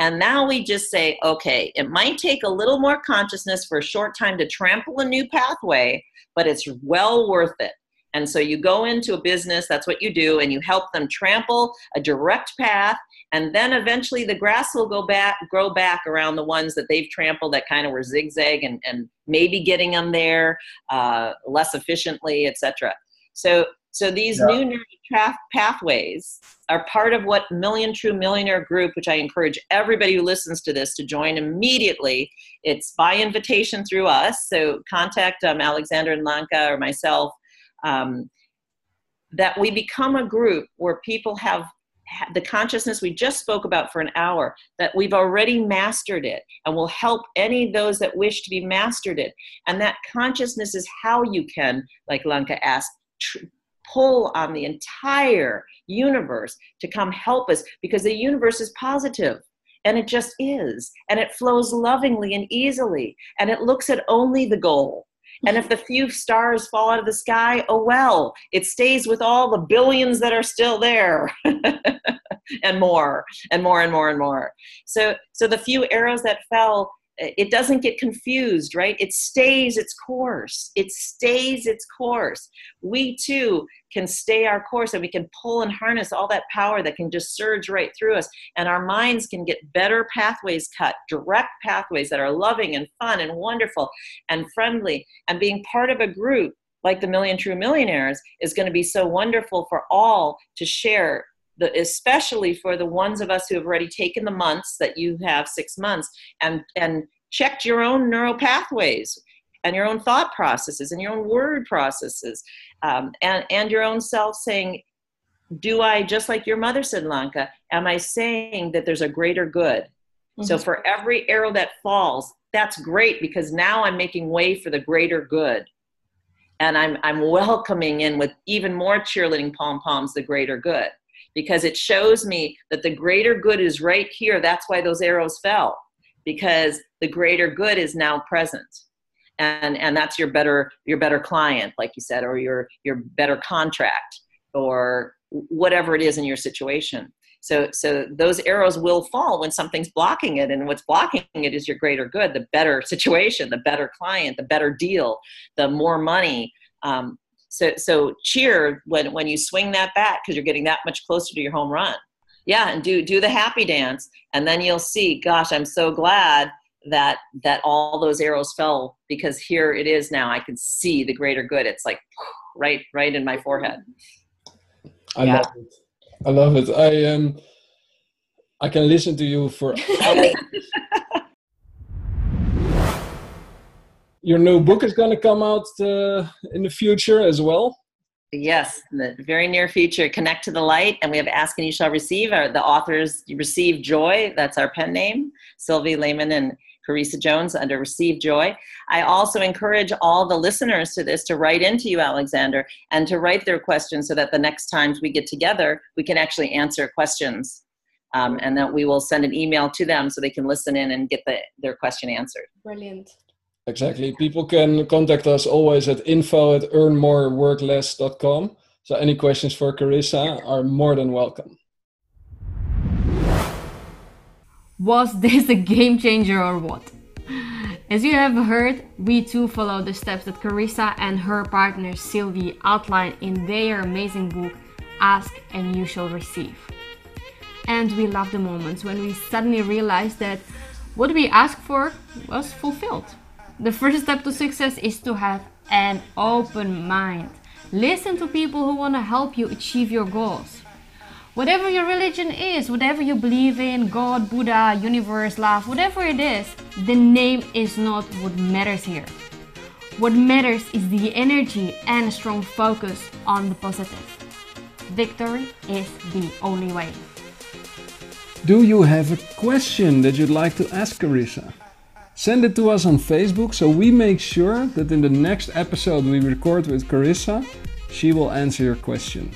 And now we just say, okay, it might take a little more consciousness for a short time to trample a new pathway, but it's well worth it. And so you go into a business, that's what you do, and you help them trample a direct path, and then eventually the grass will go back, grow back around the ones that they've trampled that kind of were zigzag and, and maybe getting them there uh, less efficiently, et cetera. So, so these yeah. new neural path pathways are part of what Million True Millionaire group, which I encourage everybody who listens to this to join immediately. It's by invitation through us. So contact um, Alexander and Lanka or myself. Um, that we become a group where people have the consciousness we just spoke about for an hour, that we've already mastered it, and will help any of those that wish to be mastered it. And that consciousness is how you can, like Lanka asked, tr- pull on the entire universe to come help us, because the universe is positive. And it just is. And it flows lovingly and easily. And it looks at only the goal. And if the few stars fall out of the sky, oh well, it stays with all the billions that are still there and more and more and more and more. So, so the few arrows that fell, it doesn't get confused, right? It stays its course. It stays its course. We too can stay our course, and we can pull and harness all that power that can just surge right through us. And our minds can get better pathways cut, direct pathways that are loving and fun and wonderful and friendly. And being part of a group like the Million True Millionaires is going to be so wonderful for all to share. The, especially for the ones of us who have already taken the months that you have, six months, and, and checked your own neural pathways and your own thought processes and your own word processes um, and, and your own self saying, do I, just like your mother said, Lanka, am I saying that there's a greater good? Mm-hmm. So for every arrow that falls, that's great, because now I'm making way for the greater good. And I'm, I'm welcoming in with even more cheerleading pom-poms the greater good. Because it shows me that the greater good is right here. That's why those arrows fell, because the greater good is now present. And, and that's your better, your better client, like you said, or your, your better contract, or whatever it is in your situation. So, so those arrows will fall when something's blocking it. And what's blocking it is your greater good, the better situation, the better client, the better deal, the more money. Um, So, so cheer when, when you swing that bat, because you're getting that much closer to your home run. Yeah, and do do the happy dance, and then you'll see, gosh, I'm so glad that that all those arrows fell, because here it is now. I can see the greater good. It's like right right in my forehead. I yeah. love it. I love it. I um I can listen to you for hours. Your new book is going to come out uh, in the future as well. Yes, in the very near future, Connect to the Light. And we have Ask and You Shall Receive. Our, the authors, Receive Joy, that's our pen name, Sylvia Lehman and Carisa Jones under Receive Joy. I also encourage all the listeners to this to write into you, Alexander, and to write their questions so that the next times we get together, we can actually answer questions. Um, and that we will send an email to them so they can listen in and get the, their question answered. Brilliant. Exactly. People can contact us always at info at earn more work less dot com. So any questions for Carisa are more than welcome. Was this a game changer or what? As you have heard, we too follow the steps that Carisa and her partner Sylvie outline in their amazing book, Ask and You Shall Receive. And we love the moments when we suddenly realize that what we asked for was fulfilled. The first step to success is to have an open mind. Listen to people who want to help you achieve your goals. Whatever your religion is, whatever you believe in, God, Buddha, universe, love, whatever it is, the name is not what matters here. What matters is the energy and strong focus on the positive. Victory is the only way. Do you have a question that you'd like to ask Carisa? Send it to us on Facebook so we make sure that in the next episode we record with Carisa, she will answer your question.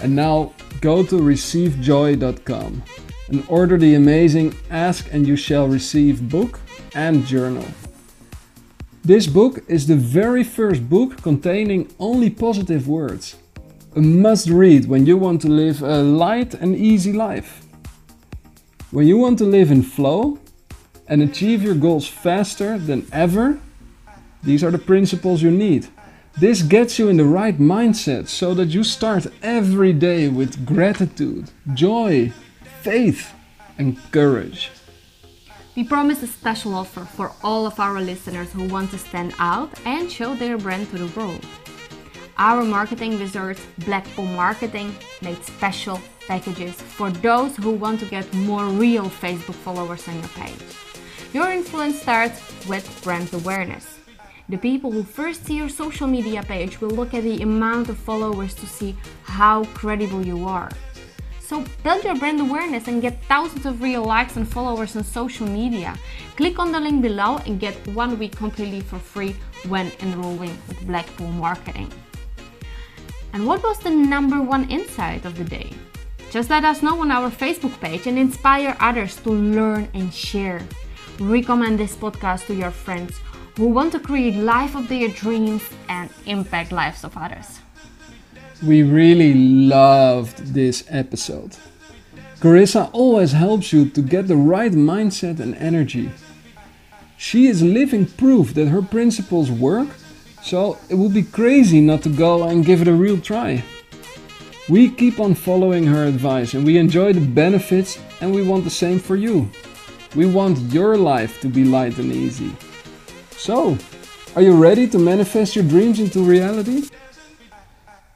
And now go to receive joy dot com and order the amazing Ask and You Shall Receive book and journal. This book is the very first book containing only positive words. A must read when you want to live a light and easy life. When you want to live in flow and achieve your goals faster than ever, these are the principles you need. This gets you in the right mindset so that you start every day with gratitude, joy, faith and courage. We promise a special offer for all of our listeners who want to stand out and show their brand to the world. Our marketing wizards, Black Paw Marketing, made special packages for those who want to get more real Facebook followers on your page. Your influence starts with brand awareness. The people who first see your social media page will look at the amount of followers to see how credible you are. So build your brand awareness and get thousands of real likes and followers on social media. Click on the link below and get one week completely for free when enrolling with Black Paw Marketing. And what was the number one insight of the day? Just let us know on our Facebook page and inspire others to learn and share. Recommend this podcast to your friends who want to create life of their dreams and impact lives of others. We really loved this episode. Carisa always helps you to get the right mindset and energy. She is living proof that her principles work, so it would be crazy not to go and give it a real try. We keep on following her advice and we enjoy the benefits and we want the same for you. We want your life to be light and easy. So, are you ready to manifest your dreams into reality?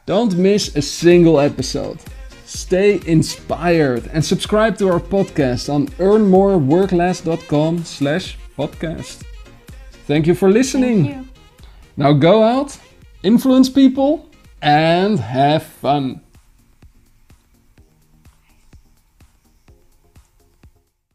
Don't miss a single episode. Stay inspired and subscribe to our podcast on earn more work less dot com slash podcast. Thank you for listening. Thank you. Now go out, influence people, and have fun.